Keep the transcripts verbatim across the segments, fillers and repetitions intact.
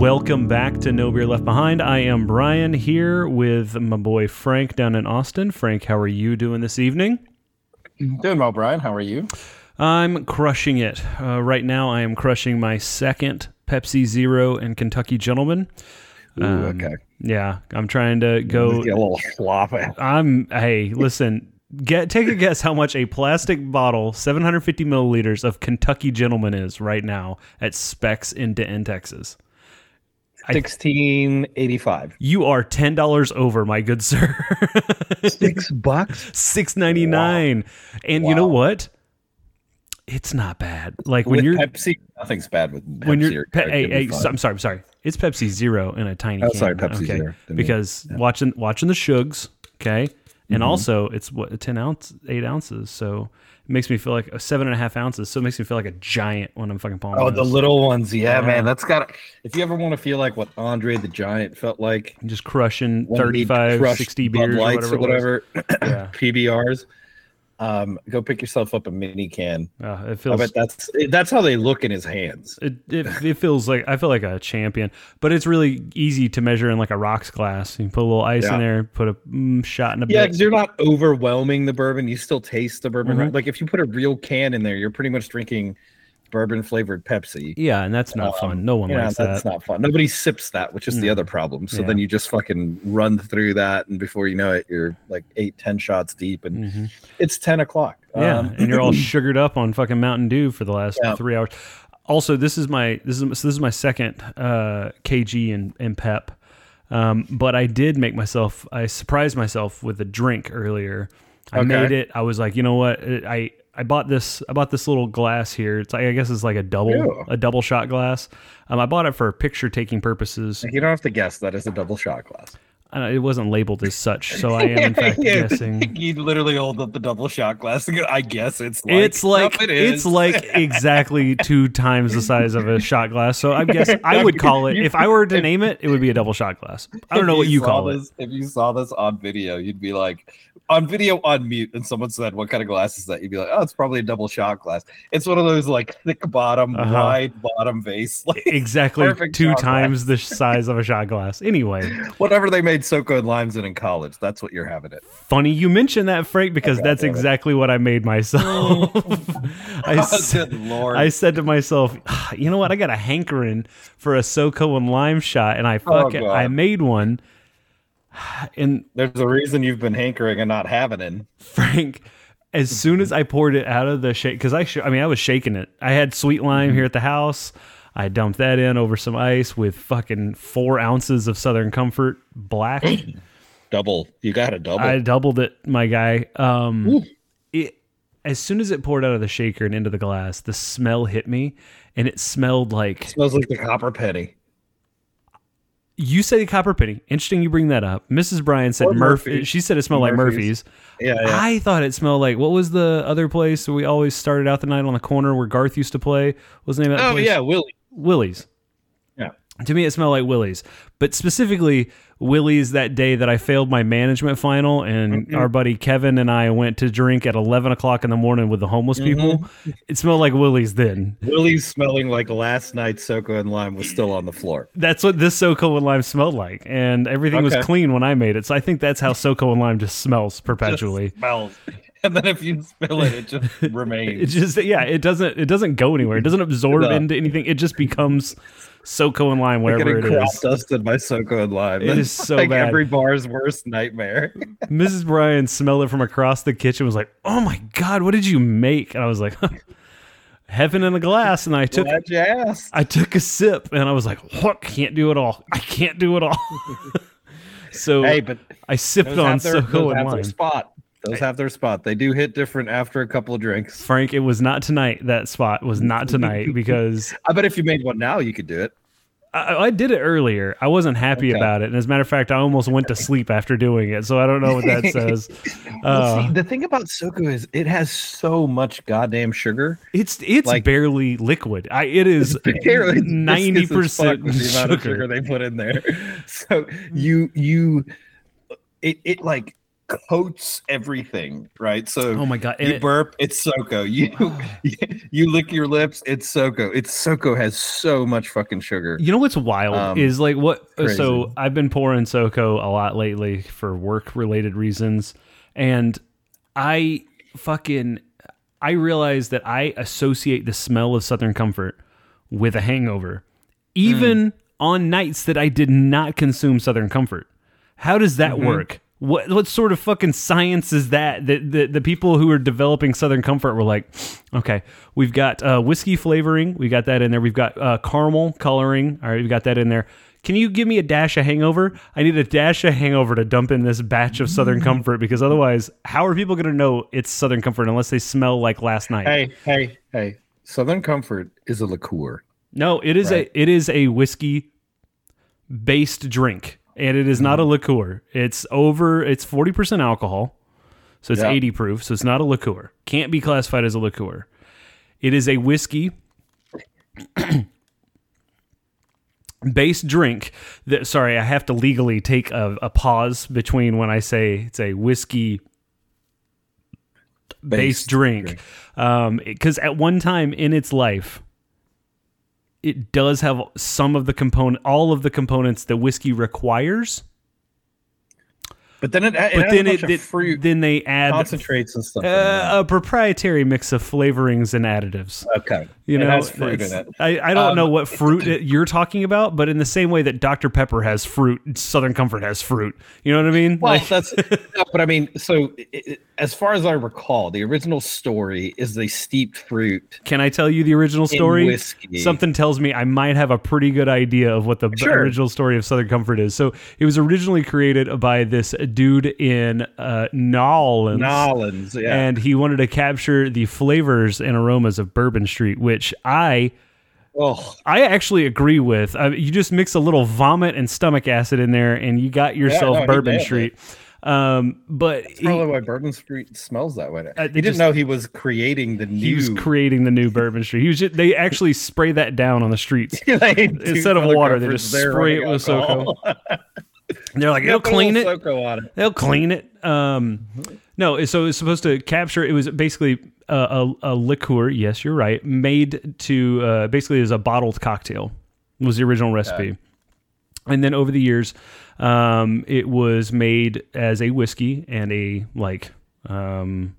Welcome back to No Beer Left Behind. I am Brian here with my boy Frank down in Austin. Frank, how are you doing this evening? Doing well, Brian. How are you? I'm crushing it. Uh, right now, I am crushing my second Pepsi Zero and Kentucky Gentleman. Ooh, um, okay. Yeah, I'm trying to go... Just get a little sloppy. I'm, hey, listen... Get, take a guess how much a plastic bottle, seven hundred fifty milliliters of Kentucky Gentleman is right now at Specs in Denton, Texas. sixteen eighty-five. You are ten dollars over, my good sir. Six bucks, six ninety nine, wow. And wow. You know what? It's not bad. Like when with you're Pepsi, nothing's bad with Pepsi when you're. Pe- hey, hey, so, I'm sorry, I'm sorry. It's Pepsi Zero in a tiny. Oh, can. Sorry, Pepsi okay. Zero. Didn't because yeah. watching watching the Shugs, okay. And also, it's what ten ounce, eight ounces. So it makes me feel like seven and a half ounces. So it makes me feel like a giant when I'm fucking palming. Oh, the little ones, yeah, yeah, man. That's got. If you ever want to feel like what Andre the Giant felt like, just crushing thirty-five, sixty beers, or whatever, or whatever yeah. P B Rs. Um, go pick yourself up a mini can. Uh, it feels. I bet that's that's how they look in his hands. It, it it feels like I feel like a champion, but it's really easy to measure in like a rocks glass. You can put a little ice yeah. in there, put a mm, shot in a. Yeah, because you're not overwhelming the bourbon. You still taste the bourbon. Mm-hmm. Like if you put a real can in there, you're pretty much drinking bourbon flavored Pepsi. Yeah, and that's not um, fun. No one yeah, likes that's that. That's not fun. Nobody sips that, which is mm. the other problem. So yeah. then you just fucking run through that, and before you know it, you're like eight, ten shots deep, and mm-hmm. it's ten o'clock. Yeah, um, and you're all sugared up on fucking Mountain Dew for the last yeah. three hours. Also, this is my this is so this is my second uh, K G and and Pep, um, but I did make myself. I surprised myself with a drink earlier. I okay. made it. I was like, you know what, I. I bought this. I bought this little glass here. It's like, I guess it's like a double, Ew. a double shot glass. Um, I bought it for picture taking purposes. You don't have to guess that it's a double shot glass. Uh, it wasn't labeled as such, so I am in fact yeah. guessing. You literally hold up the double shot glass and go, I guess it's like it's like it it's like exactly two times the size of a shot glass. So I guess I would call it if I were to name it, it would be a double shot glass. I don't know what you call this, it. If you saw this on video, you'd be like. On video on mute, and someone said, "What kind of glass is that?" You'd be like, "Oh, it's probably a double shot glass. It's one of those like thick bottom, uh-huh. wide bottom vase, like, exactly two times glass. The size of a shot glass." Anyway, whatever they made SoCo and limes in in college, that's what you're having it. Funny you mentioned that, Frank, because okay, that's exactly it. What I made myself. I, oh, said, good Lord. I said to myself, "You know what? I got a hankering for a SoCo and lime shot, and I fucking oh, I made one." And there's a reason you've been hankering and not having it, Frank. As soon as I poured it out of the shake, because I, sh- I mean, I was shaking it. I had sweet lime here at the house. I dumped that in over some ice with fucking four ounces of Southern Comfort black. Double, you got a double. I doubled it, my guy. Um, it as soon as it poured out of the shaker and into the glass, the smell hit me, and it smelled like it smells like the copper penny. You said the copper penny. Interesting you bring that up. Missus Bryan said Murphy. She said it smelled Murphy's. Like Murphy's. Yeah, yeah. I thought it smelled like, what was the other place we always started out the night on the corner where Garth used to play? What was the name of that oh, place? Oh, yeah, Willie. Willie's. Yeah. To me, it smelled like Willie's. But specifically, Willie's that day that I failed my management final and mm-hmm. our buddy Kevin and I went to drink at eleven o'clock in the morning with the homeless mm-hmm. people. It smelled like Willie's then. Willie's smelling like last night's SoCo and lime was still on the floor. That's what this SoCo and lime smelled like. And everything okay. was clean when I made it. So I think that's how SoCo and lime just smells perpetually. Just smells. And then if you spill it, it just remains. It just yeah, it doesn't it doesn't go anywhere. It doesn't absorb no. into anything. It just becomes SoCo and lime wherever it crop is. Dusted by SoCo and lime. It That's is so like bad. Every bar's worst nightmare. Missus Bryan smelled it from across the kitchen. Was like, "Oh my God, what did you make?" And I was like, huh, "Heaven in a glass." And I took I took a sip, and I was like, "What? Can't do it all. I can't do it all." So hey, but I sipped on their, SoCo and lime. Spot. Those have their spot. They do hit different after a couple of drinks. Frank, it was not tonight. That spot was not tonight because... I bet if you made one now, you could do it. I, I did it earlier. I wasn't happy okay. about it. And as a matter of fact, I almost went to sleep after doing it. So I don't know what that says. well, uh, see, the thing about Soco is it has so much goddamn sugar. It's it's like, barely liquid. I It is barely ninety percent the sugar. Amount of sugar they put in there. So you, you it, it like coats everything, right? So oh my God. you it, burp, it's Soco. You you lick your lips, it's Soco. It's Soco has so much fucking sugar. You know what's wild um, is like what crazy. So I've been pouring Soco a lot lately for work related reasons, and I fucking I realized that I associate the smell of Southern Comfort with a hangover, even mm. on nights that I did not consume Southern Comfort. How does that mm-hmm. work? What what sort of fucking science is that? The, the, the people who are developing Southern Comfort were like, okay, we've got uh, whiskey flavoring. We got that in there. We've got uh, caramel coloring. All right, we've got that in there. Can you give me a dash of hangover? I need a dash of hangover to dump in this batch of Southern Comfort, because otherwise, how are people going to know it's Southern Comfort unless they smell like last night? Hey, hey, hey. Southern Comfort is a liqueur. No, it is right? a it is a whiskey-based drink. And it is not a liqueur. It's over, it's forty percent alcohol. So it's yeah. eighty proof. So it's not a liqueur. Can't be classified as a liqueur. It is a whiskey based drink that, sorry, I have to legally take a, a pause between when I say it's a whiskey based, based drink. drink. Um, 'cause at one time in its life, it does have some of the component, all of the components that whiskey requires. But then it, it but then it, it fruit then they add concentrates and stuff. Uh, a proprietary mix of flavorings and additives. Okay, you it know, has fruit in it. I, I don't um, know what fruit it, you're talking about, but in the same way that Doctor Pepper has fruit, Southern Comfort has fruit. You know what I mean? Well, like, that's. no, but I mean, so it, it, as far as I recall, the original story is they steeped fruit. Can I tell you the original story? In whiskey. Something tells me I might have a pretty good idea of what the sure. original story of Southern Comfort is. So it was originally created by this dude in uh, Nolens, Nolens, yeah. and he wanted to capture the flavors and aromas of Bourbon Street, which I, oh. I actually agree with. I mean, you just mix a little vomit and stomach acid in there, and you got yourself yeah, no, Bourbon Street. Um, but that's probably he, why Bourbon Street smells that way. I, he didn't just, know he was creating the new. He was creating the new Bourbon Street. He was just, they actually spray that down on the streets instead of water. They just spray it with Soco. And they're like, they'll clean it. it. They'll clean it. Um, no, so it's supposed to capture. It was basically a, a, a liqueur. Yes, you're right. Made to uh, basically as a bottled cocktail was the original recipe, okay. and then over the years, um, it was made as a whiskey and a like, um,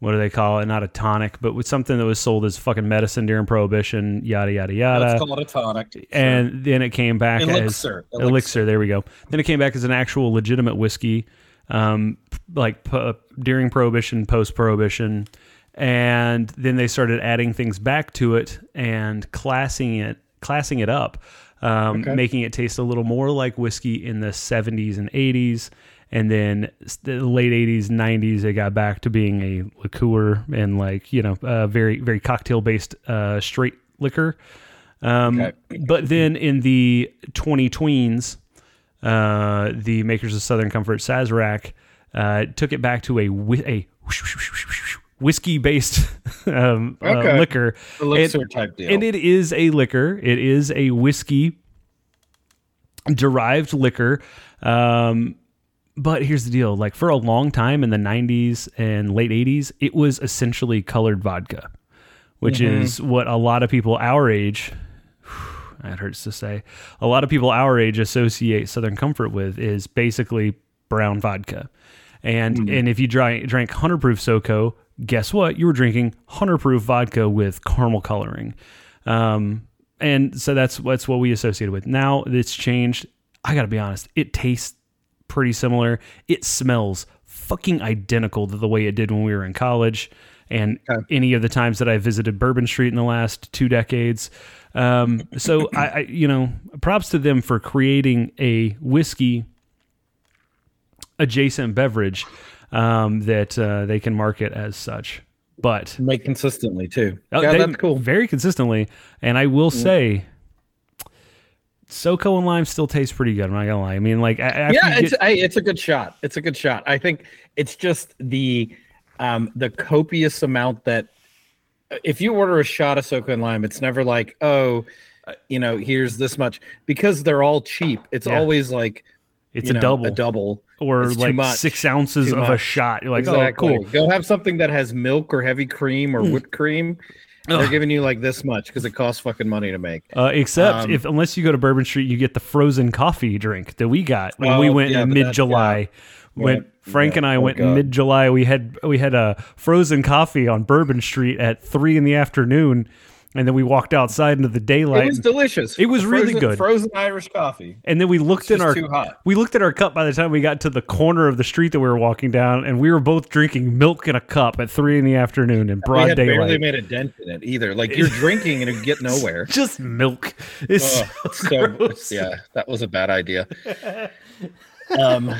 what do they call it? Not a tonic, but with something that was sold as fucking medicine during Prohibition. Yada yada yada. Let's call it a tonic. Sure. And then it came back elixir. as elixir. elixir. There we go. Then it came back as an actual legitimate whiskey. Um, like p- during Prohibition, post Prohibition, and then they started adding things back to it and classing it, classing it up, um, okay. making it taste a little more like whiskey in the seventies and eighties, and then the late eighties, nineties, it got back to being a liqueur and like you know, uh, very very cocktail based uh, straight liquor. Um, okay. But then in the twenty-teens. Uh, the makers of Southern Comfort, Sazerac, uh, took it back to a whi- a whiskey-based um, okay. uh, liquor. Elixir type deal. And it is a liquor. It is a whiskey-derived liquor. Um, but here's the deal. Like for a long time in the nineties and late eighties, it was essentially colored vodka, which mm-hmm. is what a lot of people our age... That hurts to say. A lot of people our age associate Southern Comfort with is basically brown vodka. And mm-hmm. and if you dry, drank one hundred proof Soco, guess what? You were drinking one hundred proof vodka with caramel coloring. Um, and so that's, that's what we associated with. Now it's changed. I got to be honest. It tastes pretty similar. It smells fucking identical to the way it did when we were in college and okay. any of the times that I visited Bourbon Street in the last two decades. Um, so I, I, you know, props to them for creating a whiskey adjacent beverage, um, that, uh, they can market as such, but make consistently too. Oh, yeah, they, that's cool. Very consistently. And I will yeah. say SoCo and lime still tastes pretty good. I'm not gonna lie. I mean, like, after yeah, it's, get- I, it's a good shot. It's a good shot. I think it's just the um, the copious amount that if you order a shot of SoCo and lime, it's never like, oh, you know, here's this much, because they're all cheap. It's yeah. always like it's a know, double, a double, or it's like much, six ounces of a shot. You're like, exactly. oh, cool. Go have something that has milk or heavy cream or mm. whipped cream. Ugh. They're giving you like this much because it costs fucking money to make. Uh, except um, if unless you go to Bourbon Street, you get the frozen coffee drink that we got when well, we went yeah, in mid-July. Yeah. When yeah, Frank yeah, and I oh went God. in mid-July, we had we had a frozen coffee on Bourbon Street at three in the afternoon, and then we walked outside into the daylight. It was delicious. It was frozen, really good. Frozen Irish coffee. And then we looked it's in our too hot. we looked at our cup by the time we got to the corner of the street that we were walking down, and we were both drinking milk in a cup at three in the afternoon in broad we had daylight. Barely made a dent in it either. Like you're drinking and you get nowhere. Just milk. It's oh, so gross. So, yeah, that was a bad idea. um,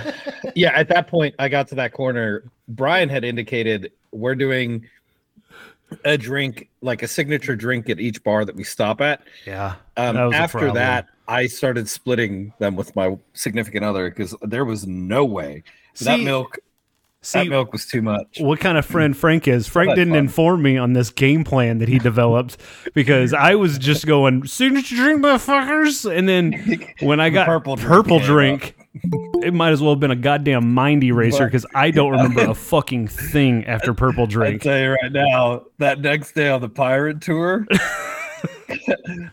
yeah, at that point I got to that corner. Brian had indicated we're doing a drink, like a signature drink at each bar that we stop at. Yeah. Um, that after that, I started splitting them with my significant other because there was no way. See, that milk see, that milk was too much. What kind of friend Frank is. Frank didn't fun. inform me on this game plan that he developed because I was just going, signature drink, motherfuckers. And then when I got purple drink, purple drink it might as well have been a goddamn mind eraser because I don't remember a fucking thing after Purple Drink. I tell you right now, that next day on the pirate tour,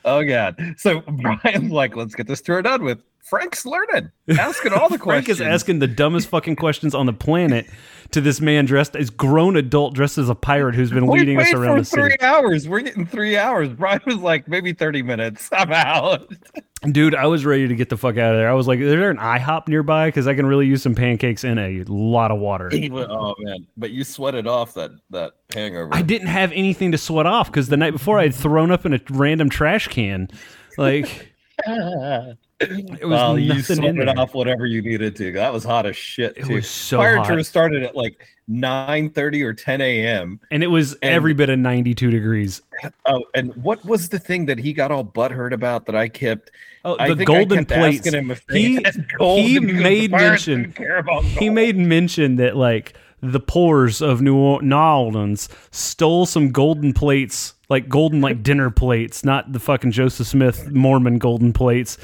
oh god! So Brian's like, "Let's get this tour done with." Frank's learning, asking all the Frank questions. Frank is asking the dumbest fucking questions on the planet to this man dressed as grown adult, dressed as a pirate who's been we leading us around the city. We're three hours. We're getting three hours. Brian was like, maybe thirty minutes. I'm out. Dude, I was ready to get the fuck out of there. I was like, is there an IHOP nearby? Because I can really use some pancakes and a lot of water. Oh, man. But you sweated off that, that hangover. I didn't have anything to sweat off because the night before I had thrown up in a random trash can. Like... It was well, you sweated off whatever you needed to. That was hot as shit. Too. It was so Fire hot. Fire tour started at like nine thirty or ten a m and it was and, every bit of ninety-two degrees. Oh, and what was the thing that he got all butthurt about that I kept? Oh, the I think golden I kept plates. Him if he he made mention. He made mention that like the poors of New Orleans stole some golden plates. Like golden, like dinner plates, not the fucking Joseph Smith Mormon golden plates.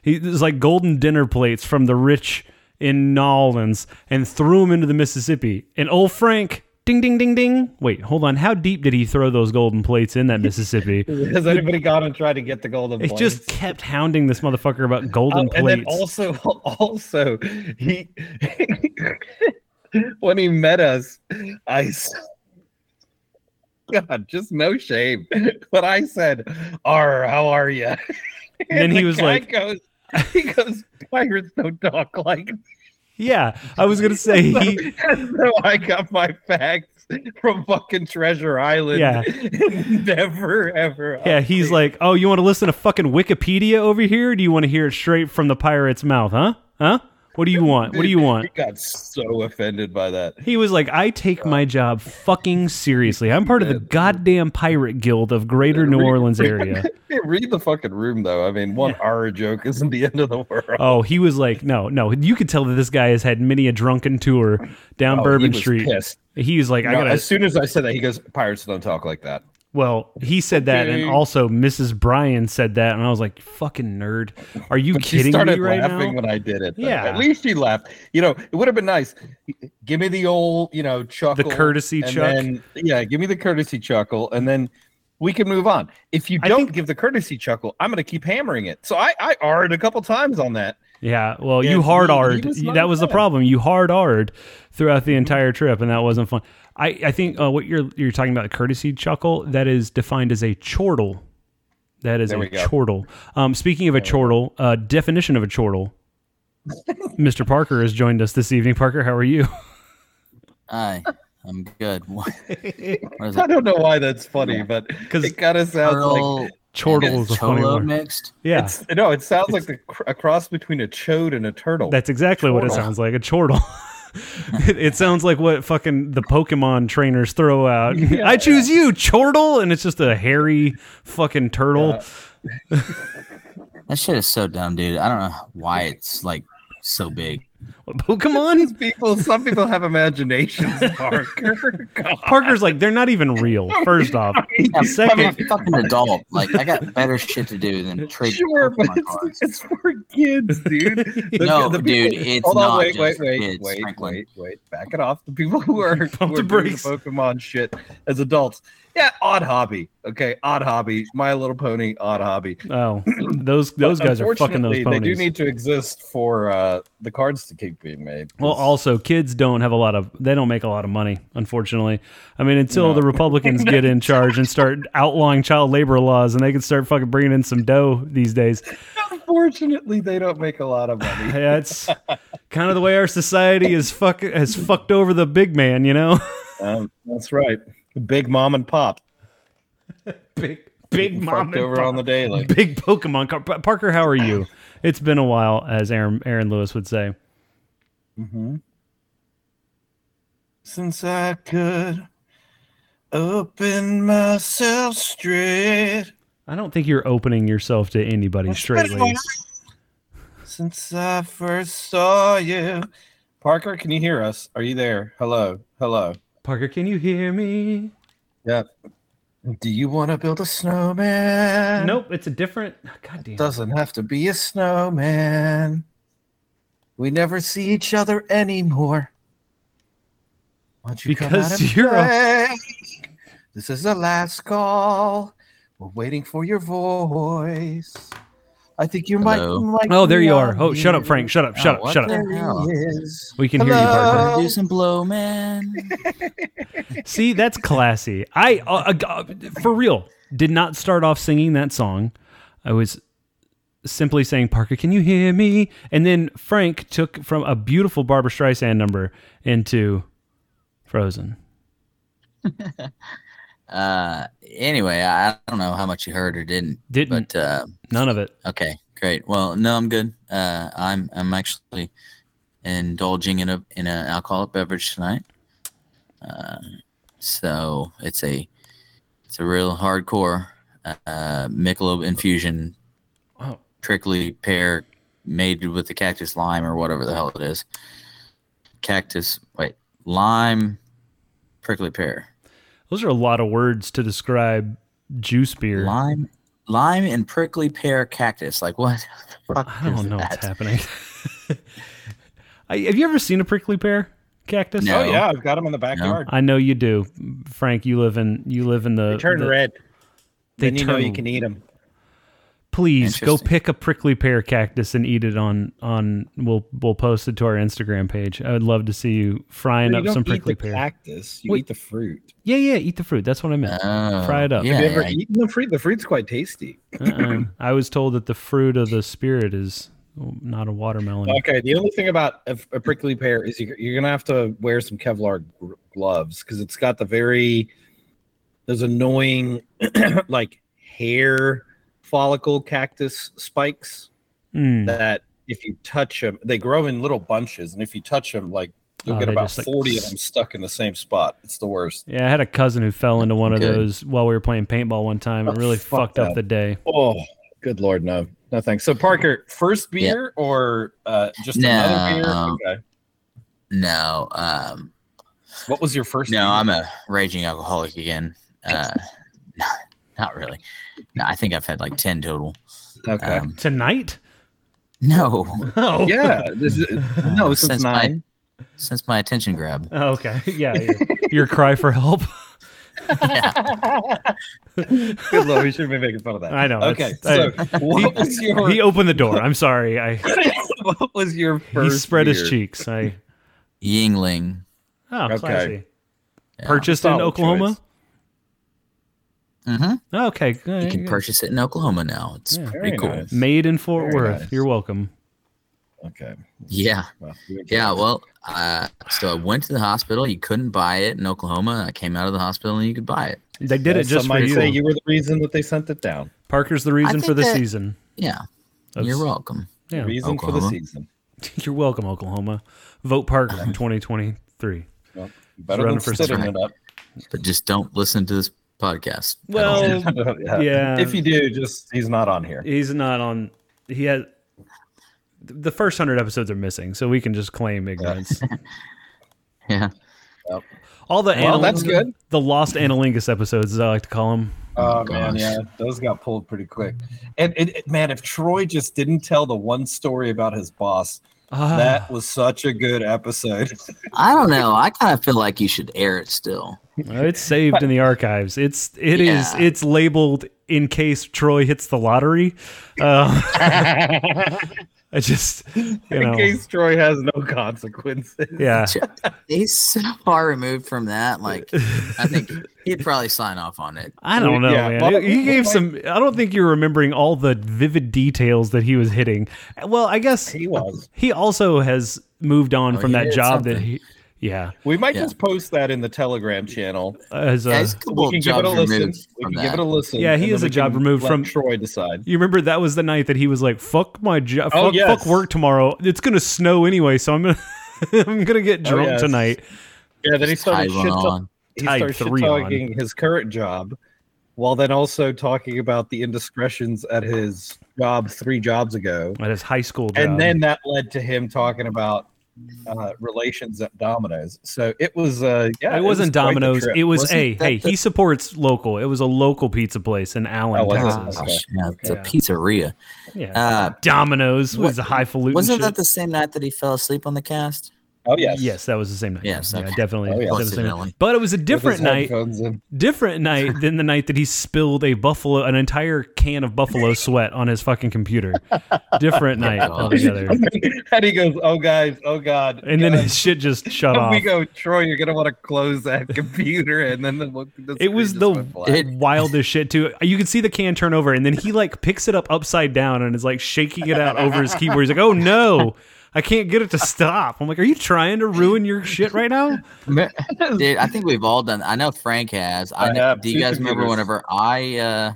He was like golden dinner plates from the rich in New Orleans and threw them into the Mississippi. And old Frank, ding, ding, ding, ding. Wait, hold on. How deep did he throw those golden plates in that Mississippi? Has anybody gone and tried to get the golden plates? He just kept hounding this motherfucker about golden um, plates. And then also, also, he, when he met us, I saw. God, just no shame. But I said, "R, how are you?" And, and then he the was like, goes, "He goes, pirates don't talk like." Yeah, I was gonna say he. So, so I got my facts from fucking Treasure Island. Yeah, never ever. Yeah, honestly. He's like, "Oh, you want to listen to fucking Wikipedia over here? Or do you want to hear it straight from the pirate's mouth? Huh? Huh?" What do you want? What do you want? He got so offended by that. He was like, I take my job fucking seriously. I'm part of the goddamn pirate guild of greater New Orleans area. Read the fucking room, though. I mean, one R joke isn't the end of the world. Oh, he was like, no, no. You could tell that this guy has had many a drunken tour down oh, Bourbon he was Street. Pissed. He was like, no, I gotta. As soon as I said that, he goes, pirates don't talk like that. Well, he said that, and also Missus Bryan said that, and I was like, "Fucking nerd, are you but kidding me right now?" She started laughing when I did it. Yeah, at least she laughed. You know, it would have been nice. Give me the old, you know, chuckle, the courtesy and chuck. Then, yeah, give me the courtesy chuckle, and then we can move on. If you don't think, give the courtesy chuckle, I'm going to keep hammering it. So I, I R'd a couple times on that. Yeah, well, yeah, you hard R'd. That was the problem. You hard R'd throughout the entire trip, and that wasn't fun. I, I think uh, what you're you're talking about, courtesy chuckle, that is defined as a chortle. That is a go. chortle. Um, speaking of a chortle, uh, definition of a chortle, Mister Parker has joined us this evening. Parker, how are you? Hi, I'm good. I don't know why that's funny, but it kind of sounds chortle, like... Chortle is a funny word. Mixed? Yeah. It's, no, it sounds it's, like the, a cross between a chode and a turtle. That's exactly chortle. What it sounds like, a chortle. it, it sounds like what fucking the Pokemon trainers throw out. Yeah, I choose yeah. you, Chortle, and it's just a hairy fucking turtle. Yeah. That shit is so dumb, dude. I don't know why it's like so big. Well, Pokemon people. Some people have imaginations. Parker. Parker's like, they're not even real. First off, yeah, second, I'm a fucking adult. Like, I got better shit to do than trade. Sure, Pokemon but it's, cards. It's for kids, dude. The, no, the people, dude, it's hold not on, wait, just wait, wait, kids, wait, frankly. wait, wait. Back it off. The people who are, who are doing the Pokemon shit as adults. Yeah, odd hobby. Okay, odd hobby. My Little Pony, odd hobby. Oh, those those guys are fucking those ponies. They do need to exist for uh, the cards to keep being made. Cause... Well, also, kids don't have a lot of. They don't make a lot of money, unfortunately. I mean, until no. the Republicans get in charge and start outlawing child labor laws, and they can start fucking bringing in some dough these days. Unfortunately, they don't make a lot of money. Yeah, it's kind of the way our society is fuck has fucked over the big man, you know. Um, that's right. Big mom and pop. big big mom and over pop. On the daily. Big Pokemon car. Parker, how are you? It's been a while, as Aaron Aaron Lewis would say. Mm-hmm. Since I could open myself straight. I don't think you're opening yourself to anybody well, straight. Since I first saw you. Parker, can you hear us? Are you there? Hello. Hello. Parker, can you hear me? Yeah. Do you want to build a snowman? Nope, it's a different... Oh, God damn it. Doesn't have to be a snowman. We never see each other anymore. Why don't you because come out and you're play? A... This is the last call. We're waiting for your voice. I think you Hello. might... Like oh, there you are. Oh, shut up, Frank. Shut up, shut oh, up, shut up. We can Hello. hear you, Parker. Do some blow, man. See, that's classy. I, uh, uh, for real, did not start off singing that song. I was simply saying, Parker, can you hear me? And then Frank took from a beautiful Barbra Streisand number into Frozen. Uh, anyway, I don't know how much you heard or didn't. Didn't. But, uh, none of it. Okay, great. Well, no, I'm good. Uh, I'm I'm actually indulging in a in an alcoholic beverage tonight. Uh, so it's a it's a real hardcore uh, Michelob infusion, oh. prickly pear made with the cactus lime or whatever the hell it is. Cactus, wait, lime, prickly pear. Those are a lot of words to describe juice beer. Lime, lime, and prickly pear cactus. Like what? The fuck I don't know that? What's happening. I, have you ever seen a prickly pear cactus? No. Oh yeah, I've got them in the backyard. No. I know you do, Frank. You live in you live in the. They turn the, red. They then you turn, know you can eat them. Please go pick a prickly pear cactus and eat it on on. We'll we'll post it to our Instagram page. I would love to see you frying well, you up some prickly pear. You don't eat the cactus. You Wait. eat the fruit. Yeah, yeah, eat the fruit. That's what I meant. Oh, fry it up. Yeah, Have you ever yeah. eaten the fruit? The fruit's quite tasty. Uh-uh. I was told that the fruit of the spirit is not a watermelon. Okay, the only thing about a, a prickly pear is you, you're going to have to wear some Kevlar gloves because it's got the very, those annoying like hair follicle cactus spikes mm. that if you touch them, they grow in little bunches. And if you touch them, like, You'll oh, get about just, forty like, of them stuck in the same spot. It's the worst. Yeah, I had a cousin who fell into one okay. of those while we were playing paintball one time. It oh, really fuck fucked that. up the day. Oh, good Lord, no. No thanks. So, Parker, first beer yeah. or uh, just no, another beer? Um, okay. No. Um, what was your first no, beer? No, I'm a raging alcoholic again. Uh, no, not really. No, I think I've had like ten total. Okay. Um, Tonight? No. Oh. Yeah. This is, no, this since is nine. I, Since my attention grab. Oh, okay. Yeah. Your, your cry for help. Yeah. Good Lord, we shouldn't be making fun of that. I know. Okay. So I, what he, was your... he opened the door. I'm sorry. I. What was your first He spread beer? His cheeks. I. Yingling. Oh, okay. Classy. Yeah. Purchased Solid in Oklahoma? Mm-hmm. Okay. Good. You can purchase it in Oklahoma now. It's yeah, pretty cool. Nice. Made in Fort very Worth. Nice. You're welcome. Okay. Yeah. Well, yeah. Well, uh, so I went to the hospital. You couldn't buy it in Oklahoma. I came out of the hospital and you could buy it. They did it just for you. Some might say you were the reason that they sent it down. Parker's the reason for the that, season. Yeah. That's, you're welcome. Yeah. Reason Oklahoma. for the season. You're welcome, Oklahoma. Vote Parker in twenty twenty-three. Well, better than for sitting it up. But just don't listen to this podcast. Well, yeah. If you do, just he's not on here. He's not on. he had the first hundred episodes are missing, so we can just claim ignorance. Yeah. Yep. All the well, analy- that's good. The lost analingus episodes, as I like to call them. Oh, oh man, gosh. Yeah, those got pulled pretty quick. And it, it, man, if Troy just didn't tell the one story about his boss, uh, that was such a good episode. I don't know. I kind of feel like you should air it still. It's saved in the archives. It's it yeah. is it's labeled in case Troy hits the lottery. Uh, I just you know. In case Troy has no consequences. Yeah, he's so far removed from that. Like, I think he'd probably sign off on it. I don't know, yeah, man. He gave some. I don't think you're remembering all the vivid details that he was hitting. Well, I guess he was. He also has moved on oh, from that job something. that he. Yeah, we might yeah. just post that in the Telegram channel. As a, yeah, it's a couple we can give it a listen. We can that. give it a listen. Yeah, he is a job removed from Troy. Decide. You remember that was the night that he was like, "Fuck my job. Oh, fuck, yes. fuck work tomorrow. It's gonna snow anyway, so I'm gonna I'm gonna get drunk oh, yes. tonight." Yeah, then he started shit talking. He started shit talking his current job, while then also talking about the indiscretions at his job three jobs ago, at his high school job, and then that led to him talking about. Uh, relations at Domino's. So it was, uh, yeah, it wasn't Domino's. It was a hey, he supports local. It was a local pizza place in Allen, Texas. Oh, yeah, it's a pizzeria. Yeah, uh, Domino's was a highfalutin. Wasn't that the same night that he fell asleep on the cast? Oh yes, yes, that was the same night. Yes, okay. yeah, definitely. Oh, yeah. That was the same night. But it was a different night, different night than the night that he spilled a buffalo, an entire can of buffalo sweat on his fucking computer. Different night altogether. And he goes, "Oh guys, oh god!" And then his shit just shut off. We go, Troy, you're gonna want to close that computer, and then the look. The it was the wildest shit too. You could see the can turn over, and then he like picks it up upside down and is like shaking it out over his keyboard. He's like, "Oh no. I can't get it to stop." I'm like, are you trying to ruin your shit right now? Dude, I think we've all done. I know Frank has. I know. I do you guys remember whenever I uh,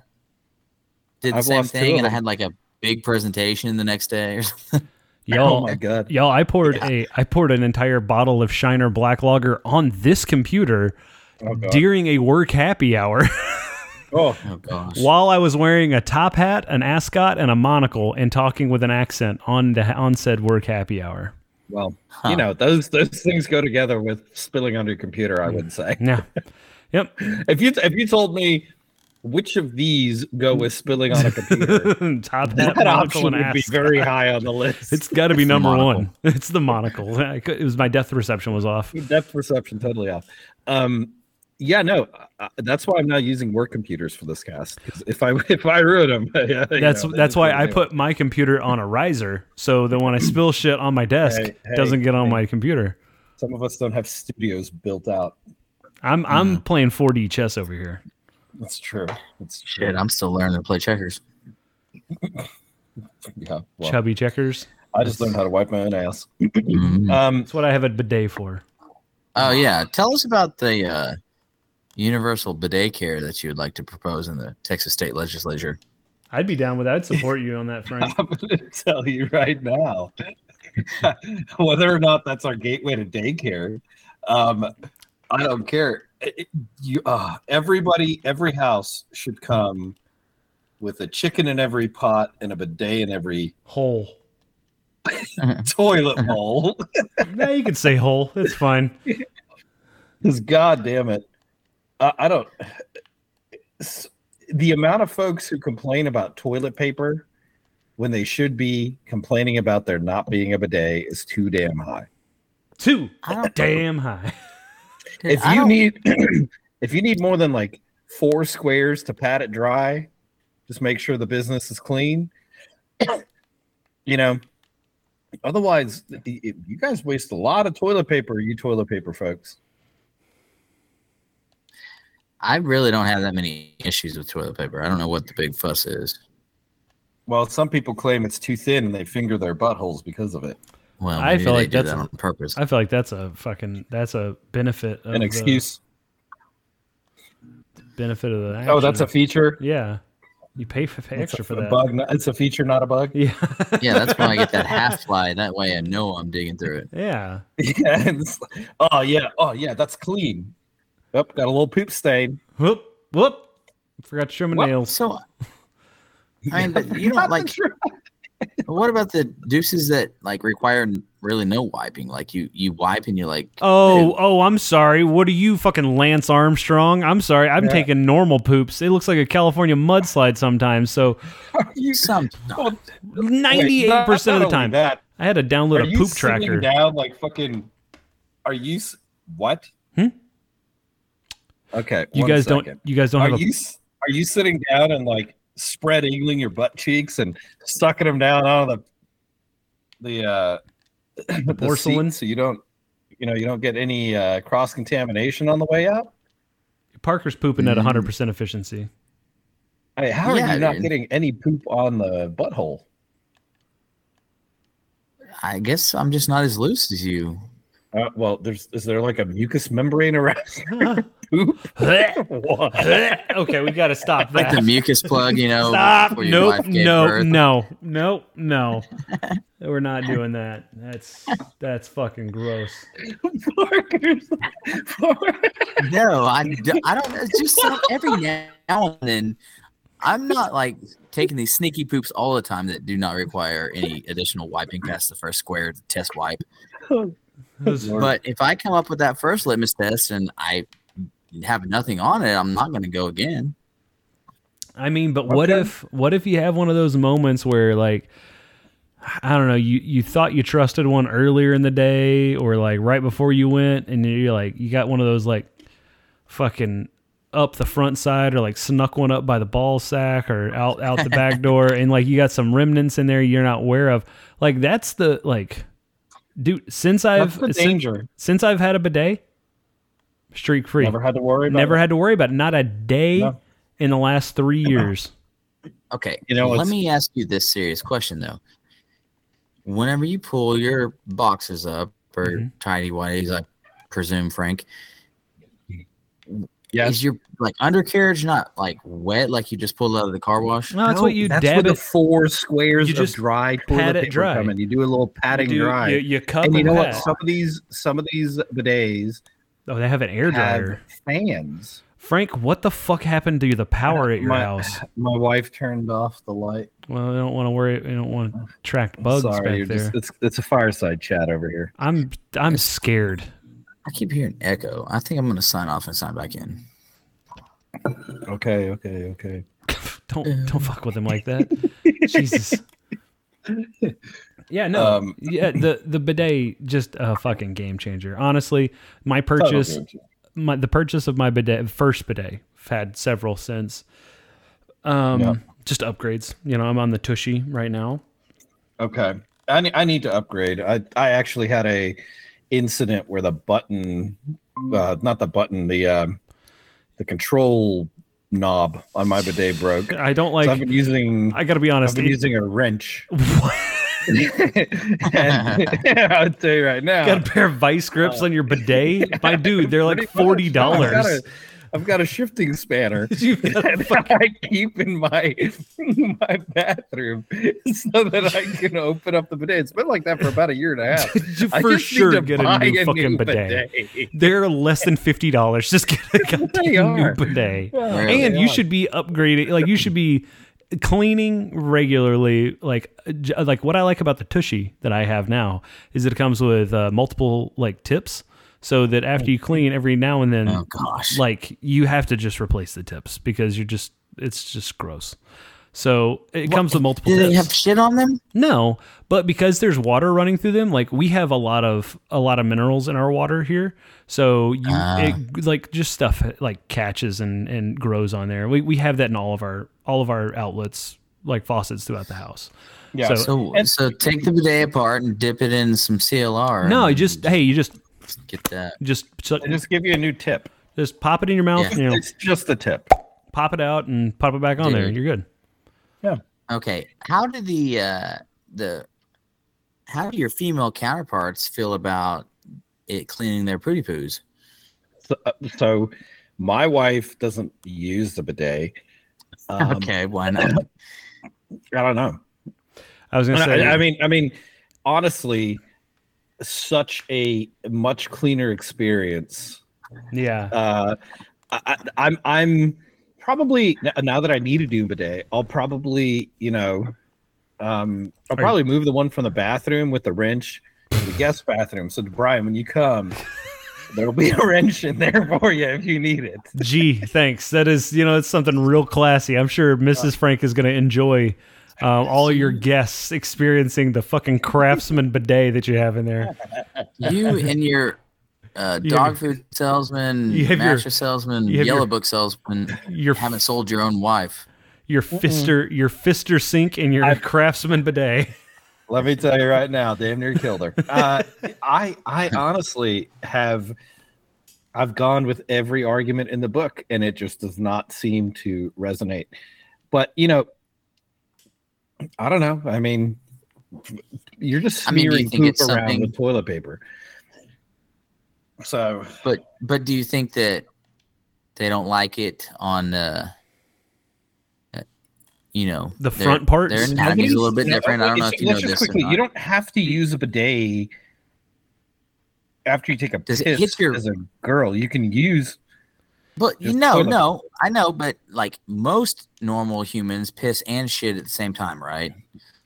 did the I've same thing and I had like a big presentation the next day or something? Y'all, oh my God. Y'all, I poured yeah. a I poured an entire bottle of Shiner Black Lager on this computer oh during a work happy hour. Oh. Oh gosh. While I was wearing a top hat, an ascot, and a monocle, and talking with an accent on the on said work happy hour. Well, huh. you know those those things go together with spilling under your computer. I would say. No. Yep. If you if you told me which of these go with spilling on a computer, top hat, that monocle, option and would be very high on the list. It's got to be it's number one. It's the monocle. It was my depth perception was off. Depth perception totally off. Um. Yeah, no, uh, that's why I'm not using work computers for this cast. If I if I ruin them, yeah, that's know, that's why I put my computer on a riser so that when I spill shit on my desk, hey, hey, doesn't get on hey. my computer. Some of us don't have studios built out. I'm I'm yeah. playing four D chess over here. That's true. That's true. Shit, I'm still learning to play checkers. yeah, well, chubby checkers. I just learned how to wipe my own ass. mm-hmm. Um, that's what I have a bidet for. Oh yeah, tell us about the. Uh, Universal bidet care that you would like to propose in the Texas state legislature. I'd be down with that. I'd support you on that, Frank. I'm going to tell you right now, whether or not that's our gateway to daycare, um, I don't care. It, you, uh, everybody, every house should come with a chicken in every pot and a bidet in every hole. Toilet bowl. No, you can say hole. It's fine. Because God damn it. Uh, I don't. The amount of folks who complain about toilet paper when they should be complaining about there not being a bidet is too damn high. Too damn high. Dude, if I you don't... need, if you need more than like four squares to pat it dry, just make sure the business is clean. You know, otherwise, you guys waste a lot of toilet paper. You toilet paper folks. I really don't have that many issues with toilet paper. I don't know what the big fuss is. Well, some people claim it's too thin and they finger their buttholes because of it. Well, I feel like that's that on purpose. I feel like that's a fucking that's a benefit of an excuse. The benefit of the action. Oh, that's a feature? Yeah. You pay for pay extra a, for that. Bug, not, it's a feature, not a bug. Yeah, yeah. That's why I get that half fly. That way, I know I'm digging through it. Yeah. Yeah. Oh yeah. Oh yeah. That's clean. Yep, got a little poop stain. Whoop, whoop. Forgot to trim my nails. So, I mean, but you don't like. What about the deuces that like require really no wiping? Like you, you wipe and you're like, oh, hey. oh, I'm sorry. What are you, fucking Lance Armstrong? I'm sorry. I'm yeah. taking normal poops. It looks like a California mudslide sometimes. So you sometimes ninety-eight percent of the time. That, I had to download a poop tracker. Are you sitting down like fucking? Are you what? Hmm? Okay, you guys second. don't. You guys don't. Are have you? A, are you sitting down and like spread eagling your butt cheeks and sucking them down out of the the, uh, the porcelain, so you don't, you know, you don't get any uh, cross contamination on the way out? Parker's pooping mm. at one hundred percent efficiency. I mean, how yeah, are you not dude. getting any poop on the butthole? I guess I'm just not as loose as you. Uh, well, there's is there like a mucous membrane around your poop? Okay, we got to stop that. Like the mucous plug, you know. Stop. Nope, no, no, no, no. We're not doing that. That's that's fucking gross. No, I, I don't. It's just so every now and then. I'm not like taking these sneaky poops all the time that do not require any additional wiping past the first square test wipe. But if I come up with that first litmus test and I have nothing on it, I'm not going to go again. I mean, but what okay. if what if you have one of those moments where, like, I don't know, you, you thought you trusted one earlier in the day or, like, right before you went, and you're like, you got one of those, like, fucking up the front side or, like, snuck one up by the ball sack or out, out the back door, and, like, you got some remnants in there you're not aware of. Like, that's the, like... Dude, since I've since, since I've had a bidet, streak free. Never had to worry about Never it. had to worry about it. Not a day no. in the last three years. Okay. You know, let me ask you this serious question though. Whenever you pull your boxes up or mm-hmm. tidy whities, I presume, Frank, yes. is your like undercarriage not like wet like you just pulled out of the car wash? No, that's no, what you that's dab where it. the four squares you just of dry toilet paper dry. come in. You do a little patting you do, dry. You, you cup and you know pat. what? Some of these some of these bidets oh they have an air dryer fans. Frank, what the fuck happened to the power at your my, house? My wife turned off the light. Well, I don't want to worry. I don't want to attract bugs sorry, back you're there. Just, it's it's a fireside chat over here. I'm I'm scared. I keep hearing echo. I think I'm going to sign off and sign back in. Okay, okay, okay. don't um. don't fuck with him like that. Jesus. Yeah, no. Um. Yeah, the the bidet, just a fucking game changer. Honestly, my purchase, my the purchase of my bidet, first bidet, I've had several since. Um, yeah. Just upgrades. You know, I'm on the Tushy right now. Okay. I ne- I need to upgrade. I I actually had a... incident where the button uh not the button the um the control knob on my bidet broke. I don't like so I've been using I gotta be honest I've been it, using a wrench. What? and, yeah, I'll tell you right now, you got a pair of vice grips uh, on your bidet, my dude. They're like forty dollars. I've, I've got a shifting spanner that I keep in my in my bathroom so that I can open up the bidet. It's been like that for about a year and a half. For sure, get a new a fucking new bidet. bidet. They're less than fifty dollars. Just get a goddamn new bidet, yeah, and you are. should be upgrading. Like you should be cleaning regularly. Like like what I like about the Tushy that I have now is that it comes with uh, multiple like tips. So that after you clean every now and then, oh, gosh. like you have to just replace the tips because you're just, it's just gross. So it what, comes with multiple do tips. Do they have shit on them? No, but because there's water running through them, like we have a lot of, a lot of minerals in our water here. So you uh. it, like just stuff like catches and, and grows on there. We we have that in all of our, all of our outlets, like faucets throughout the house. Yeah. So, so, and, so take the bidet apart and dip it in some C L R. No, you just, hey, you just. Get that. Just so, just give you a new tip. Just pop it in your mouth. Yeah. And, you know, it's just the tip. Pop it out and pop it back on Dude. there. You're good. Yeah. Okay. How do the uh, the how do your female counterparts feel about it cleaning their pooty poos? So, so my wife doesn't use the bidet. Um, okay. Why not? I don't know. I was gonna say. I, I mean. I mean. Honestly. Such a much cleaner experience. Yeah. Uh, I, I'm I'm probably now that I need to do bidet, I'll probably, you know, Um, I'll probably move the one from the bathroom with the wrench to the guest bathroom. So, Brian, when you come, there'll be a wrench in there for you if you need it. Gee, thanks. That is, you know, it's something real classy. I'm sure Missus Frank is going to enjoy uh, all your guests experiencing the fucking Craftsman bidet that you have in there. You and your uh, dog you, food salesman, you master your, salesman, you yellow your, book salesman, you haven't sold your own wife. Your fister, your fister sink, and your I, Craftsman bidet. Let me tell you right now, damn near killed her. Uh, I, I honestly have, I've gone with every argument in the book, and it just does not seem to resonate. But you know, I don't know. I mean, you're just smearing I mean, poop it's around something... with toilet paper. So, but but do you think that they don't like it on the? Uh... You know, the front parts, their anatomy is a little bit different. I don't know if you know this or not. You don't have to use a bidet after you take a piss as a girl. You can use. But no, no, I know. But like most normal humans piss and shit at the same time, right?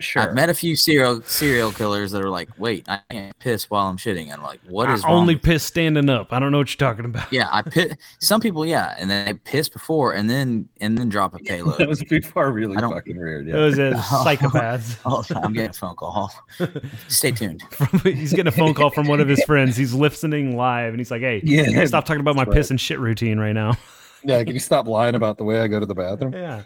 Sure. I've met a few serial serial killers that are like, wait, I can't piss while I'm shitting. I'm like, what is wrong? I only piss standing up. I don't know what you're talking about. Yeah, I piss. Some people, yeah, and then they piss before and then and then drop a payload. That was people are really fucking weird. Yeah. Those are psychopaths. Oh, I'm getting a phone call. Stay tuned. He's getting a phone call from one of his friends. He's listening live, and he's like, hey, yeah, stop talking about my right. piss and shit routine right now. Yeah, can you stop lying about the way I go to the bathroom? Yeah.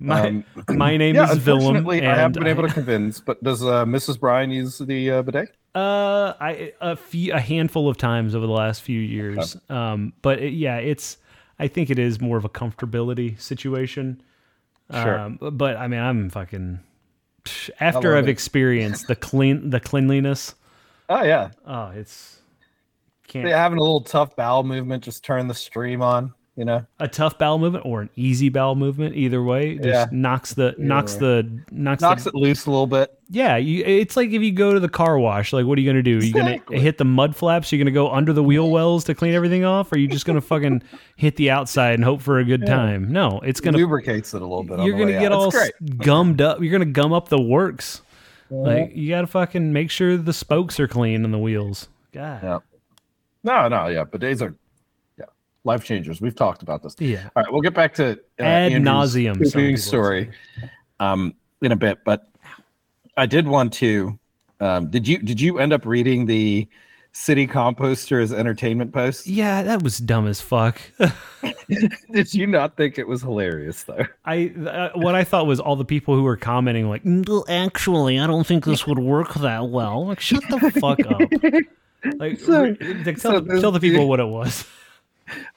My um, my name yeah, is Willem. I haven't been I, able to convince. But does uh, Missus Bryan use the uh, bidet? Uh, I a few a handful of times over the last few years. Okay. Um, but it, yeah, it's I think it is more of a comfortability situation. Sure. Um, but I mean, I'm fucking after I've it. experienced the clean the cleanliness. Oh yeah. Oh, it's can't yeah, having a little tough bowel movement. Just turn the stream on. You know, a tough bowel movement or an easy bowel movement, either way, just yeah. knocks the either knocks way. the knocks, knocks the, it loose a little bit. Yeah, you, it's like if you go to the car wash, like what are you gonna do? Are you exactly. gonna hit the mud flaps? Are you gonna go under the wheel wells to clean everything off? Or are you just gonna fucking hit the outside and hope for a good yeah. time? No, it's gonna it lubricates it a little bit. You're on the gonna get out. all gummed up. You're gonna gum up the works. Mm-hmm. Like you gotta fucking make sure the spokes are clean and the wheels. God. Yeah. No, no, yeah, bidets are. Life changers. We've talked about this. Yeah. All right. We'll get back to uh, ad nauseum story um, in a bit, but I did want to. Um, did you did you end up reading the city composter's entertainment post? Yeah, that was dumb as fuck. Did you not think it was hilarious though? I uh, what I thought was all the people who were commenting like, well, actually, I don't think this would work that well. Like, shut the fuck up. Like, so, re- like tell, so tell the people what it was.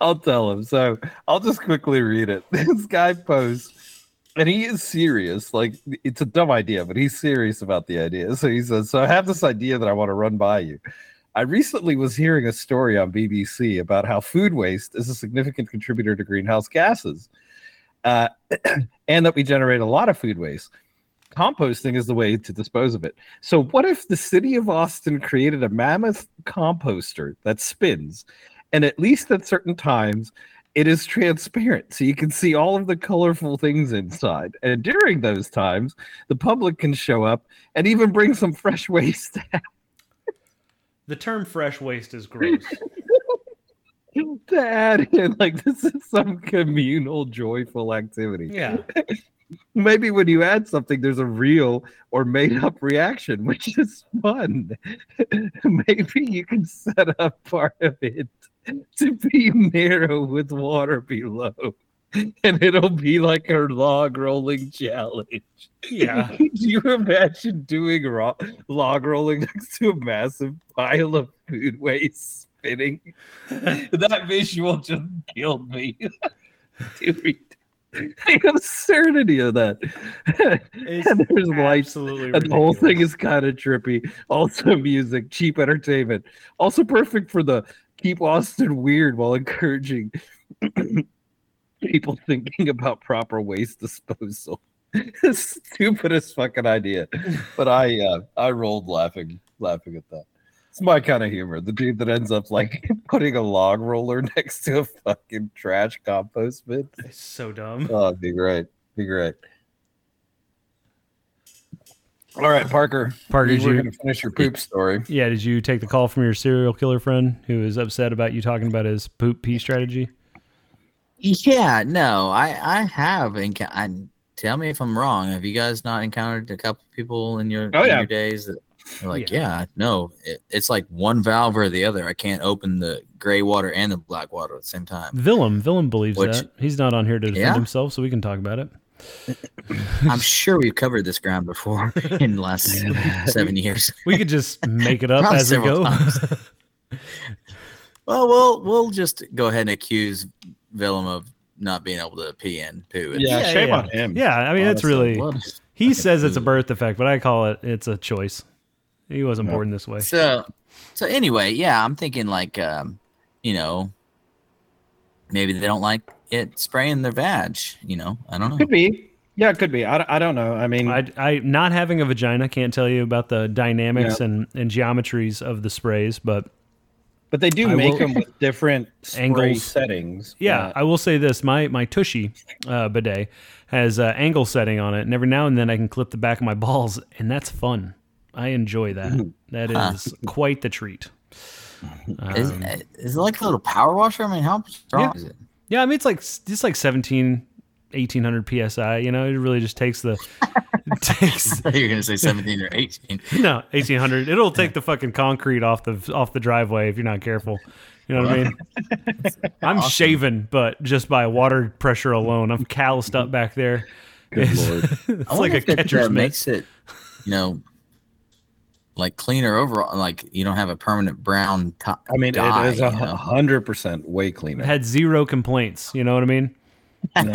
I'll tell him. So I'll just quickly read it. This guy posts, and he is serious. Like, it's a dumb idea, but he's serious about the idea. So he says, so I have this idea that I want to run by you. I recently was hearing a story on B B C about how food waste is a significant contributor to greenhouse gases, uh, and that we generate a lot of food waste. Composting is the way to dispose of it. So what if the city of Austin created a mammoth composter that spins? And at least at certain times, it is transparent, so you can see all of the colorful things inside. And during those times, the public can show up and even bring some fresh waste out. The term fresh waste is gross. To add in, like, this is some communal, joyful activity. Yeah. Maybe when you add something, there's a real or made-up reaction, which is fun. Maybe you can set up part of it to be narrow with water below, and it'll be like a log rolling challenge. Yeah. Do you imagine doing raw, log rolling next to a massive pile of food waste spinning? That visual just killed me. Dude, the absurdity of that. And there's lights, and ridiculous. The whole thing is kind of trippy. Also music, cheap entertainment. Also perfect for the keep Austin weird while encouraging people thinking about proper waste disposal. Stupidest fucking idea. But I uh, I rolled laughing, laughing at that. It's my kind of humor. The dude that ends up like putting a log roller next to a fucking trash compost bin. It's so dumb. Oh, it'd be great. It'd be great. All right, Parker. Parker, you were going to finish your poop story. Yeah, did you take the call from your serial killer friend who is upset about you talking about his poop pee strategy? Yeah, no, I, I have. Enc- I, tell me if I'm wrong. Have you guys not encountered a couple people in your, oh, in yeah. your days that are like, yeah, yeah no, it, it's like one valve or the other. I can't open the gray water and the black water at the same time. Willem, Willem believes Which, that. He's not on here to defend yeah. himself, so we can talk about it. I'm sure we've covered this ground before in the last seven years. We could just make it up Probably as we go. Well, we'll we'll just go ahead and accuse Willem of not being able to pee and poo. And yeah, yeah, shame yeah. on him. Yeah, I mean, that's really. He says it's a birth defect, but I call it it's a choice. He wasn't yeah. born this way. So, so anyway, yeah, I'm thinking like, um, you know, maybe they don't like. It spraying their vag, you know. I don't know. Could be, yeah, it could be. I, I don't know. I mean, I, I not having a vagina can't tell you about the dynamics yeah. and, and geometries of the sprays, but but they do I make will, them with different spray angles settings. Yeah, yeah, I will say this: my my Tushy uh, bidet has uh, angle setting on it, and every now and then I can clip the back of my balls, and that's fun. I enjoy that. Mm. That huh. is quite the treat. Um, is, is it like a little power washer? I mean, how strong yeah. is it? Yeah, I mean, it's like it's like seventeen, eighteen hundred P S I, you know? It really just takes the... takes, I thought you were going to say seventeen or eighteen. No, eighteen hundred. It'll take the fucking concrete off the off the driveway if you're not careful. You know what I mean? I'm awesome. shaven, but just by water pressure alone, I'm calloused up back there. Good it's, Lord. It's I like a catcher's mitt. Makes it, you know... like cleaner overall, like you don't have a permanent brown top. I mean, dye, it is a hundred percent way cleaner. Had zero complaints. You know what I mean? No.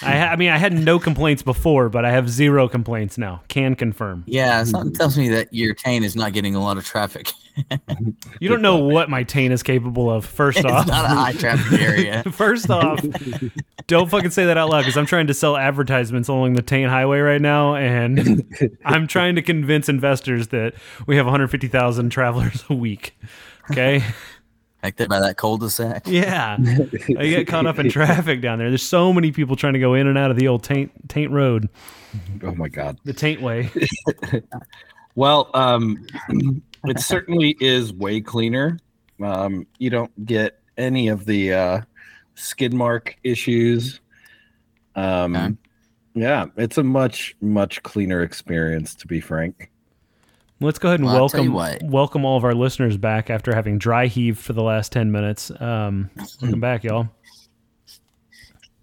I, ha- I mean, I had no complaints before, but I have zero complaints now. Can confirm. Yeah, something tells me that your taint is not getting a lot of traffic. You don't know what my taint is capable of. First it's off, not a high traffic area. First off, don't fucking say that out loud because I'm trying to sell advertisements along the taint highway right now, and I'm trying to convince investors that we have one hundred fifty thousand travelers a week. Okay. Affected by that cul-de-sac. Yeah. I get caught up in traffic down there. There's so many people trying to go in and out of the old taint taint road. Oh my God. The taint way. Well, um, it certainly is way cleaner. Um, you don't get any of the uh, skid mark issues. Um, okay. Yeah, it's a much, much cleaner experience, to be frank. Let's go ahead and well, welcome welcome all of our listeners back after having dry heaved for the last ten minutes. Um, welcome back, y'all.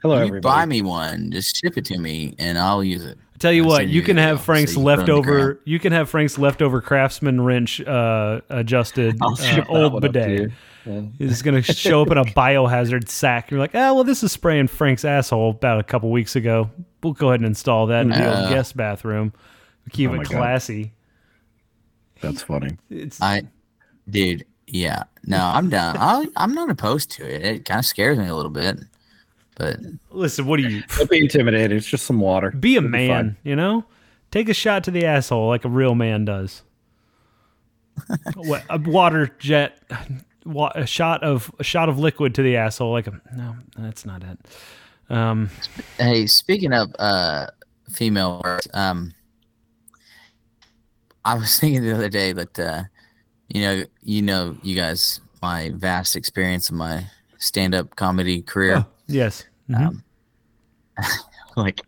Hello, you everybody. Buy me one. Just ship it to me, and I'll use it. I tell you I'll what, you can have Frank's so you leftover. You can have Frank's leftover Craftsman wrench uh, adjusted uh, old bidet. Yeah. It's going to show up in a biohazard sack. You're like, ah, oh, well, this is spraying Frank's asshole about a couple weeks ago. We'll go ahead and install that in uh, the old guest bathroom. Keep oh it classy. God. That's funny. It's, I, dude, yeah. No, I'm down. I, I'm not opposed to it. It kind of scares me a little bit. But listen, what do you... Don't be intimidated. It's just some water. Be a It'll man, be you know? Take a shot to the asshole like a real man does. A water jet, a shot of a shot of liquid to the asshole like a... No, that's not it. Um, hey, speaking of uh, female... Um, I was thinking the other day that, uh, you know, you know, you guys, my vast experience in my stand-up comedy career. Oh, yes. Mm-hmm. Um, like,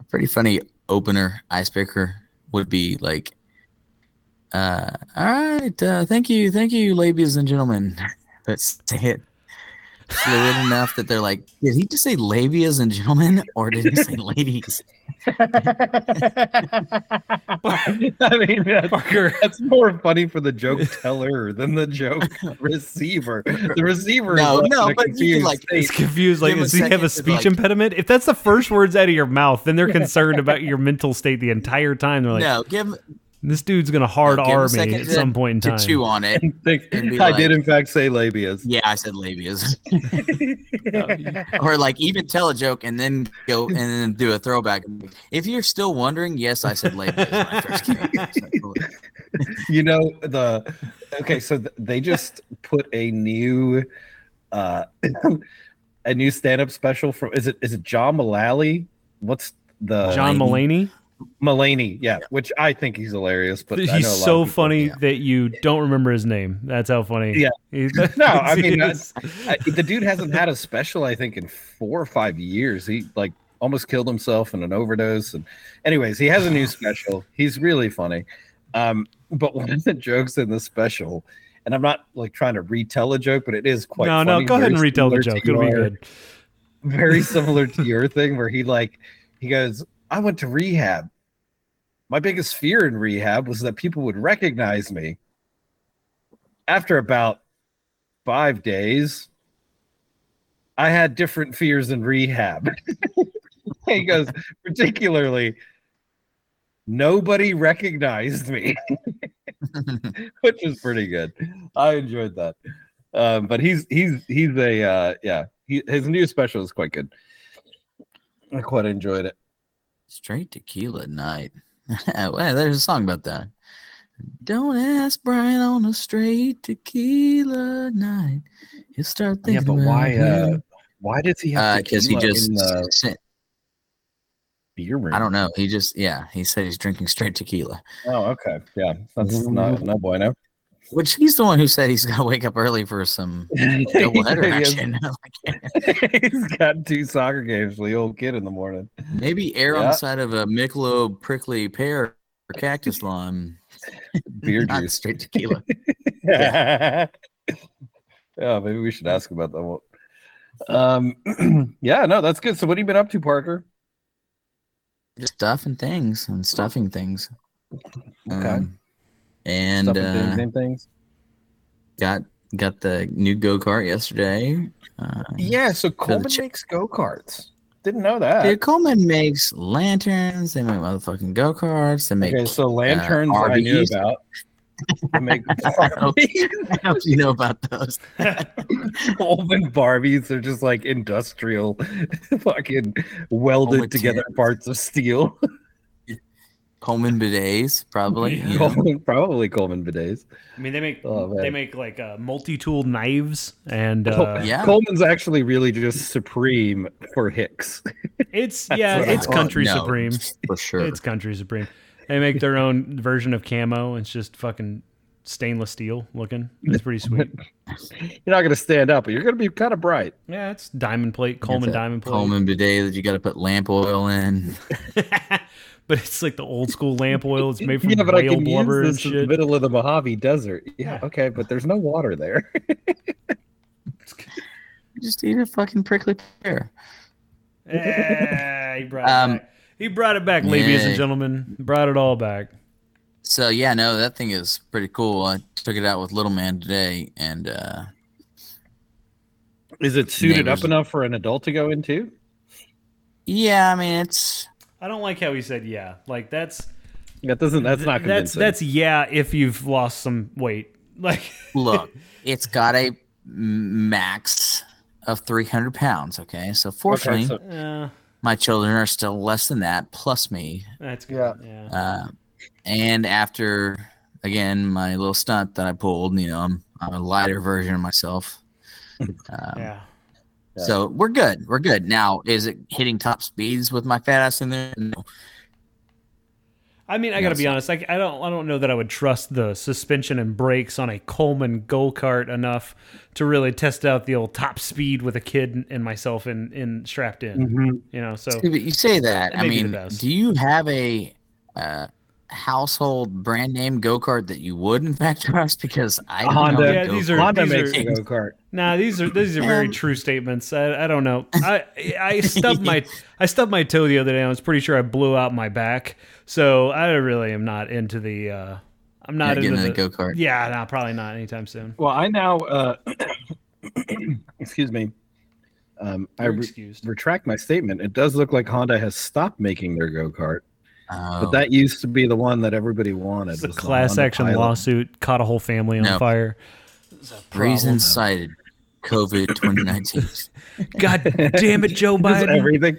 a pretty funny opener, icebreaker would be like, uh, all right, uh, thank you, thank you, ladies and gentlemen. Let's say it fluid enough that they're like, did he just say labias and gentlemen, or did he say ladies? I mean, that's, Parker, that's more funny for the joke teller than the joke receiver. The receiver no, is no, but confused. Like, it's confused. Like, does he have a speech like, impediment? If that's the first words out of your mouth, then they're concerned about your mental state the entire time. They're like, no, give. This dude's gonna hard no, R me at some to, point in time. To chew on it. Think, I like, did in fact say labias. Yeah, I said labias. Or like even tell a joke and then go and then do a throwback. If you're still wondering, yes, I said labias when I first came out. You know the okay, so th- they just put a new, uh, a new stand-up special from is it is it John Mullally? What's the John Mulaney? Mulaney, yeah, yeah, which I think he's hilarious. But he's I know so people, funny yeah. that you don't remember his name. That's how funny. Yeah. He's, no, I mean, I, I, the dude hasn't had a special, I think, in four or five years. He like almost killed himself in an overdose. And anyways, he has a new special. He's really funny. Um, but one of the jokes in the special, and I'm not like trying to retell a joke, but it is quite no, funny. No, no, go ahead and retell the joke. It'll be good. Very similar to your thing where he like, he goes, I went to rehab. My biggest fear in rehab was that people would recognize me. After about five days, I had different fears in rehab. He goes, particularly, nobody recognized me, which is pretty good. I enjoyed that. Um, but he's he's he's a uh, yeah. He, his new special is quite good. I quite enjoyed it. Straight tequila night. Well, there's a song about that. Don't ask Brian on a straight tequila night. He'll start thinking. Yeah, but about why? Uh, why does he have? Because uh, he just in the beer room. I don't know. He just yeah. He said he's drinking straight tequila. Oh, okay. Yeah, that's mm-hmm. not no bueno. Which he's the one who said he's gonna wake up early for some doubleheader action. He's got two soccer games for the old kid in the morning. Maybe air yeah. on the side of a Michelob prickly pear or cactus lime. Beer juice, not straight tequila. yeah. yeah, maybe we should ask about that one. Um, yeah, no, that's good. So, what have you been up to, Parker? Just stuffing things and stuffing things. Okay. Um, And uh, same things. Got got the new go kart yesterday. Uh, yeah, so Coleman ch- makes go karts. Didn't know that. Dude, Coleman makes lanterns. They make motherfucking go karts. They make okay. So lanterns uh, I knew about. They make I, hope, I hope you know about those. Coleman Barbies are just like industrial, fucking welded Coleman together tins. Parts of steel. Coleman bidets, probably. Yeah. Coleman, probably Coleman bidets. I mean, they make oh, they make like uh, multi-tool knives, and uh, yeah. Coleman's actually really just supreme for Hicks. It's yeah, it's country oh, no, supreme for sure. It's country supreme. They make their own version of camo. It's just fucking stainless steel looking. It's pretty sweet. You're not gonna stand up, but you're gonna be kind of bright. Yeah, it's diamond plate, Coleman diamond plate, Coleman bidet that you got to put lamp oil in. But it's like the old school lamp oil. It's made from yeah, but whale I can blubber use this and shit. In the middle of the Mojave Desert. Yeah, yeah. Okay, but there's no water there. Just eat a fucking prickly pear. Eh, he brought um, it back. He brought it back, yeah. Ladies and gentlemen. Brought it all back. So yeah, no, that thing is pretty cool. I took it out with Little Man today, and uh, is it suited up enough for an adult to go into? Yeah, I mean it's. I don't like how he said yeah. Like that's that doesn't that's not convincing. That's that's yeah if you've lost some weight. Like look, it's got a max of three hundred pounds, okay? So fortunately, okay, so, uh, my children are still less than that plus me. That's good. Yeah. Uh, and after again my little stunt that I pulled, you know, I'm, I'm a lighter version of myself. Um, yeah. So we're good. We're good. Now, is it hitting top speeds with my fat ass in there? No. I mean, I got to be honest. I, I don't I don't know that I would trust the suspension and brakes on a Coleman go-kart enough to really test out the old top speed with a kid and myself in, in strapped in. Mm-hmm. You know, so you say that. I mean, do you have a uh, household brand name go-kart that you would in fact trust? Because I don't Honda. Know. Yeah, these are, Honda these makes are, a go-kart. Nah, these are these are very um, true statements. I, I don't know. I I stubbed my I stubbed my toe the other day. And I was pretty sure I blew out my back. So I really am not into the. Uh, I'm not, not into the go kart. Yeah, no, probably not anytime soon. Well, I now. Uh, excuse me. Um, I re- retract my statement. It does look like Honda has stopped making their go kart. Oh. But that used to be the one that everybody wanted. It's a class action pilot. Lawsuit caught a whole family on no. fire. Reason cited. COVID twenty nineteen. God damn it, Joe Biden. It's everything.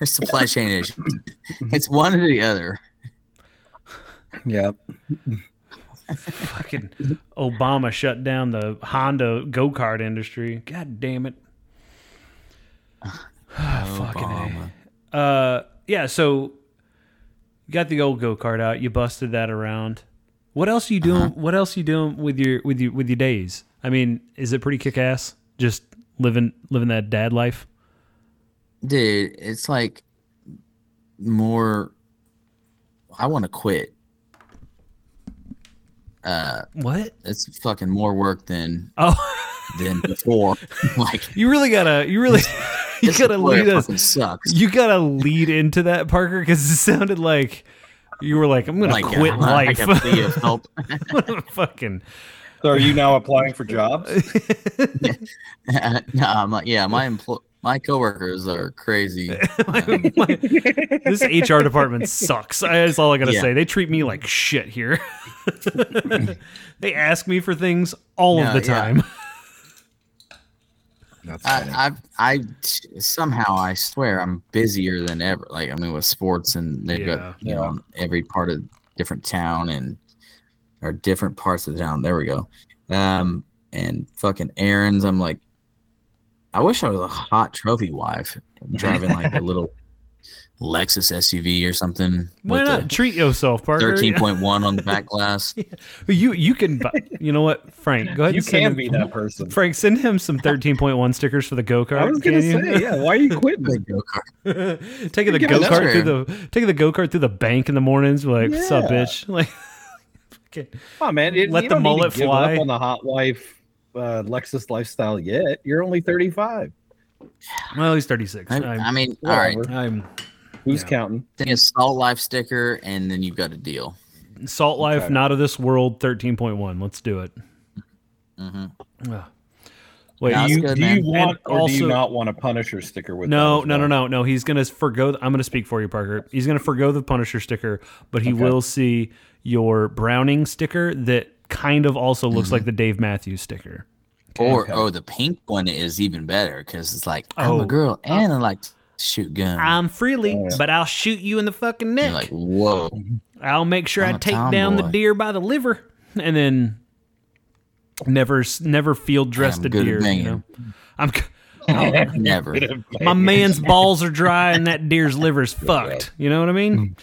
It's supply chain issues. It's one or the other. Yeah. Fucking Obama shut down the Honda go-kart industry. God damn it. Obama. Fucking A. Uh, yeah, so You got the old go-kart out. You busted that around. What else are you doing? Uh-huh. What else are you doing with your with your with your days? I mean, is it pretty kick-ass? Just living living that dad life, dude. It's like more. I want to quit. Uh, what? It's fucking more work than oh than before. Like you really gotta you really you this gotta lead us. Sucks. You gotta lead into that, Parker, because it sounded like. You were like, I'm gonna like, quit uh, life. I can be of help. Fucking. So, are you now applying for jobs? uh, no, I'm like, yeah, my empl- my coworkers are crazy. my, my, this H R department sucks. That's all I gotta yeah. say. They treat me like shit here. They ask me for things all no, of the time. Yeah. I, I, I somehow I swear I'm busier than ever. Like I mean, with sports and they've yeah, got you yeah. know every part of different town and or different parts of the town. There we go. Um, and fucking errands. I'm like, I wish I was a hot trophy wife driving like a little Lexus S U V or something. Why not treat yourself, Parker? thirteen point one on the back glass. Yeah. You you can, you know what, Frank? Go ahead. You and send can him, be that person. Frank, send him some thirteen point one stickers for the go kart. I was gonna say, you? yeah. Why are you quitting the go kart? Taking the go kart through the taking the go kart through the bank in the mornings. Like, yeah. what's up, bitch? Like, okay. Oh man, it, let you the don't mullet need to fly give up on the hot wife uh, Lexus lifestyle yet. You're only thirty-five. Well, he's thirty-six. I, I mean, all right. I'm. Who's yeah. counting? Then a Salt Life sticker, and then you've got a deal. Salt Life, okay. Not of this world, thirteen point one. Let's do it. Mm-hmm. Uh, wait, no, you, good, do man. you want and or also, do you not want a Punisher sticker with no, that? No, no, no, no, no. He's going to forgo. I'm going to speak for you, Parker. He's going to forgo the Punisher sticker, but he okay. will see your Browning sticker that kind of also looks mm-hmm. like the Dave Matthews sticker. Okay, or okay. oh, the pink one is even better because it's like, I'm oh. a girl, and I like... shoot gun. I'm freely, yeah. but I'll shoot you in the fucking neck. You're like, whoa. I'll make sure I'm I take down boy. the deer by the liver, and then never, never field dressed a deer. You know? I'm oh, never. My man's balls are dry, and that deer's liver's fucked. You know what I mean?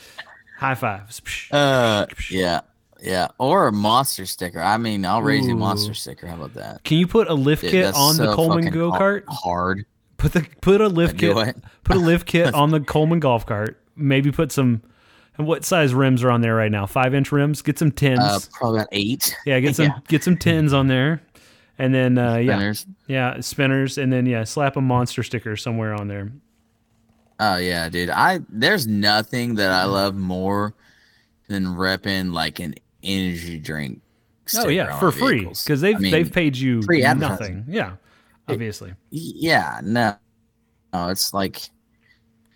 High fives. Uh, yeah, yeah. Or a monster sticker. I mean, I'll raise Ooh. you a monster sticker. How about that? Can you put a lift Dude, kit on so the Coleman go kart? Hard. Put the put a lift kit put a lift kit on the Coleman golf cart. Maybe put some. And what size rims are on there right now? Five inch rims. Get some tens. Uh, probably about eight. Yeah, get some yeah. get some tens on there, and then uh, spinners. yeah, yeah, spinners, and then yeah, slap a monster sticker somewhere on there. Oh yeah, dude. I there's nothing that I love more than repping like an energy drink. Oh yeah, for free because they've I mean, they've paid you nothing. Yeah. Obviously. Yeah, no. no. It's like,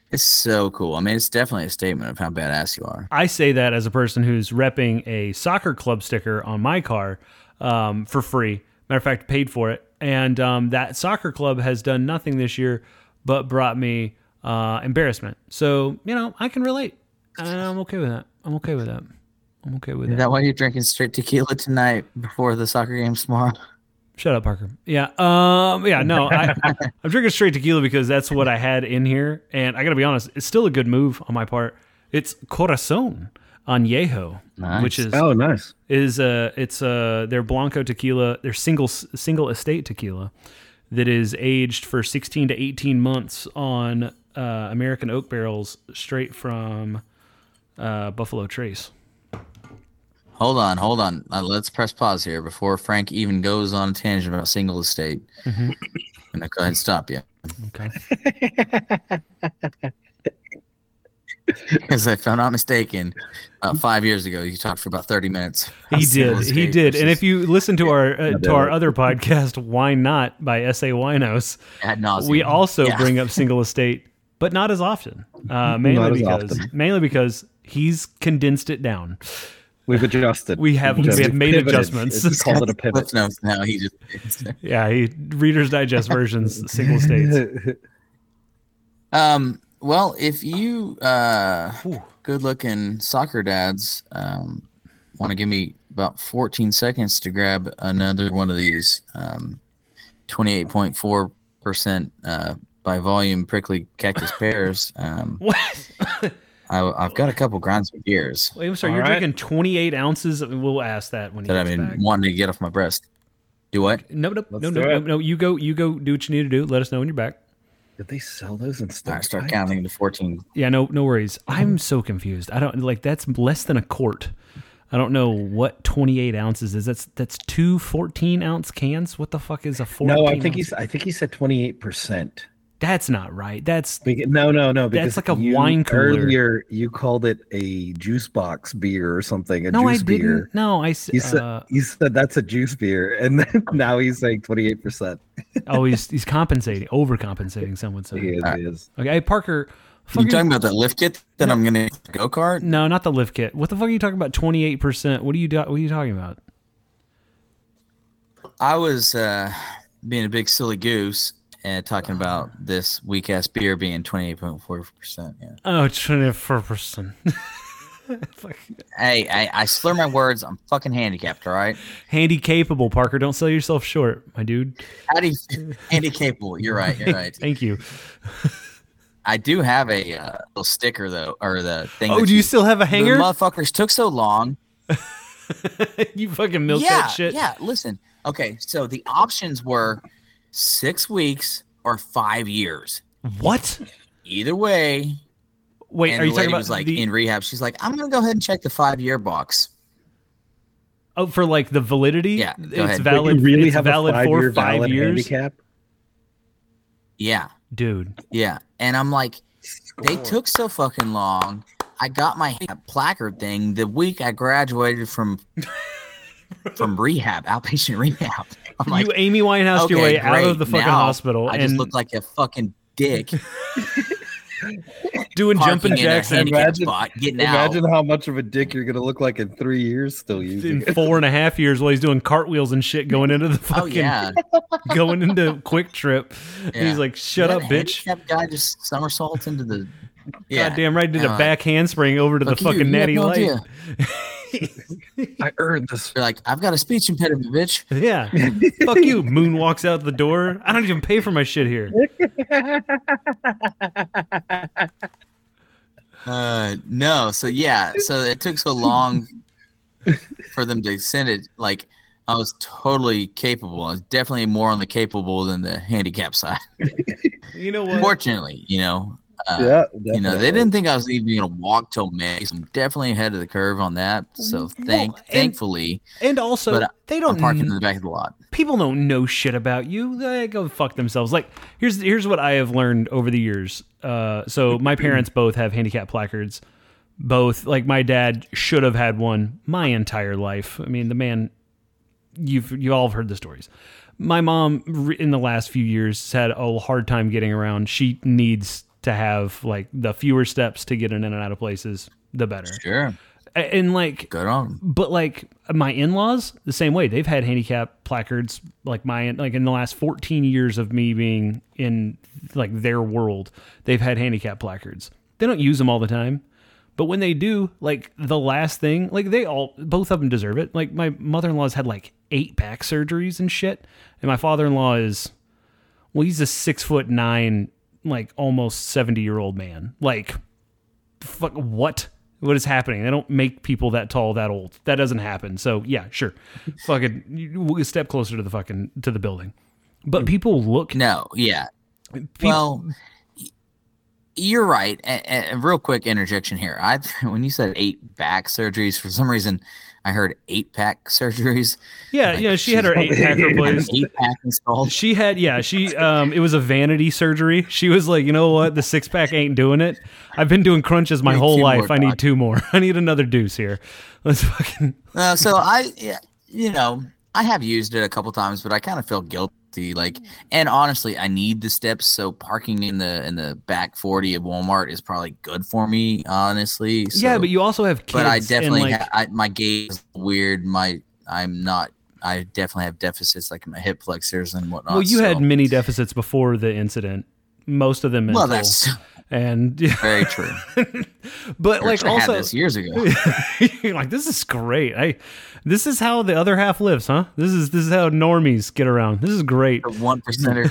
it's so cool. I mean, it's definitely a statement of how badass you are. I say that as a person who's repping a soccer club sticker on my car um, for free. Matter of fact, paid for it. And um, that soccer club has done nothing this year, but brought me uh, embarrassment. So, you know, I can relate. And I'm okay with that. I'm okay with that. I'm okay with that. Is that why you're drinking straight tequila tonight before the soccer game tomorrow? Shut up, Parker. Yeah. Um, yeah, no, I, I'm drinking straight tequila because that's what I had in here. And I got to be honest, it's still a good move on my part. It's Corazon Añejo, nice. which is, oh, nice. Is, uh, it's, uh, their Blanco tequila, their single, single estate tequila that is aged for sixteen to eighteen months on, uh, American oak barrels straight from, uh, Buffalo Trace. Hold on, hold on. Uh, let's press pause here before Frank even goes on a tangent about single estate. Mm-hmm. I'm gonna go ahead and stop you. Okay. Because if I'm not mistaken, uh, five years ago you talked for about thirty minutes. He did, he did. Versus... And if you listen to our uh, to our other podcast, Why Not by S A Winos, Ad nauseam. we also yeah. bring up single estate, but not as often. Uh, mainly as because often. mainly because he's condensed it down. We've adjusted. We have, we have made pivoted. adjustments. It's called it a pivot. No, no, he just, yeah, he, Reader's Digest versions, single states. Um, well, if you uh, good-looking soccer dads um, want to give me about fourteen seconds to grab another one of these um, twenty-eight point four percent uh, by volume prickly cactus pears. Um, what? I, I've got a couple grinds of beers. Wait, I'm sorry, all you're right. drinking twenty-eight ounces. We'll ask that when he that gets I've been wanting to get off my breast. Do what? No, no, Let's no, no, no, no. You go, you go. Do what you need to do. Let us know when you're back. Did they sell those and stuff? I start counting to fourteen. Yeah, no, no worries. I'm so confused. I don't like that's less than a quart. I don't know what twenty-eight ounces is. That's that's two fourteen-ounce cans. What the fuck is a fourteen? No, I think ounce? he's. I think he said twenty-eight percent. That's not right. That's Be- no, no, no. Because that's like a you, wine cooler. Earlier, you called it a juice box beer or something. A no, juice I didn't. Beer. No, I. You said uh, you said that's a juice beer, and then now he's saying twenty-eight percent. Oh, he's he's compensating, overcompensating. Someone said he is. He is. Okay, hey, Parker. Fucking, you talking about that lift kit that no, I'm gonna go kart? No, not the lift kit. What the fuck are you talking about? Twenty eight percent. What are you do- What are you talking about? I was uh, being a big silly goose and talking about this weak ass beer being twenty eight point four percent. Yeah. Oh, twenty-four percent. Hey, I, I slur my words. I'm fucking handicapped, all right? Handicapable, Parker. Don't sell yourself short, my dude. How do you handicapable? You're right. You're right. Thank you. I do have a uh, little sticker though, or the thing. Oh, do you, you still have a hanger? The motherfuckers took so long. You fucking milked yeah, that shit. Yeah, listen. Okay, so the options were six weeks or five years. What? Either way. Wait, and are you the lady talking about was like the... in rehab? She's like, I'm gonna go ahead and check the five year box. Oh, for like the validity? Yeah, go it's ahead. valid. You really it's have valid a for five valid years. Handicap? Yeah. Dude. Yeah. And I'm like, they took so fucking long. I got my placard thing the week I graduated from from rehab, outpatient rehab. I'm like, you Amy Winehoused okay, your way great. out of the fucking now hospital. I and just look like a fucking dick. Doing jumping jacks in a imagine, spot, getting imagine out. How much of a dick you're going to look like in three years still using in four and a half years while he's doing cartwheels and shit going into the fucking oh, yeah. going into Quick Trip. Yeah. And he's like, shut yeah, up, bitch. That guy just somersaults into the yeah. goddamn right did a back handspring over to the fucking you, natty you no light. I earned this. You're like, I've got a speech impediment, bitch. Yeah. Fuck you. Moon walks out the door. I don't even pay for my shit here. Uh, no. So, yeah. So, it took so long for them to send it. Like, I was totally capable. I was definitely more on the capable than the handicap side. You know what? Fortunately, you know. Uh, yeah, definitely. You know, they didn't think I was even going to walk till May. So I'm definitely ahead of the curve on that. So thank, well, and, thankfully, and also but they don't I'm parking in the back of the lot. People don't know shit about you. They go fuck themselves. Like here's here's what I have learned over the years. Uh, so my parents both have handicap placards. Both like my dad should have had one my entire life. I mean, the man, you've you all have heard the stories. My mom in the last few years had a hard time getting around. She needs to have like the fewer steps to get in and out of places, the better. Sure. And like, good on. But like my in-laws the same way, they've had handicap placards. Like my, like in the last fourteen years of me being in like their world, they've had handicap placards. They don't use them all the time, but when they do, like the last thing, like they all, both of them deserve it. Like my mother-in-law's had like eight back surgeries and shit. And my father-in-law is, well, he's a six foot nine, like almost seventy year old man. Like fuck, what what is happening? They don't make people that tall that old. That doesn't happen. So yeah, sure, fucking step closer to the fucking to the building. But people look no yeah people, well you're right. A, a real quick interjection here. I when you said eight back surgeries, for some reason I heard eight pack surgeries. Yeah, like, yeah, she had her eight pack replaced. Eight pack installed. She had, yeah, she. Um, it was a vanity surgery. She was like, you know what, the six pack ain't doing it. I've been doing crunches my whole life. More, I need two more. I need another deuce here. Let's fucking. Uh, so I, you know, I have used it a couple times, but I kind of feel guilty. Like, and honestly, I need the steps. So parking in the in the back forty of Walmart is probably good for me, honestly. So. Yeah, but you also have kids. But I definitely, like, ha- I, my gait is weird. My, I'm not. I definitely have deficits, like my hip flexors and whatnot. Well, you so. had many deficits before the incident. Most of them mental. Well, that's and yeah. very true. But Church, like I also had this years ago, you're like, this is great. I this is how the other half lives, huh? This is this is how normies get around. This is great. One percenter.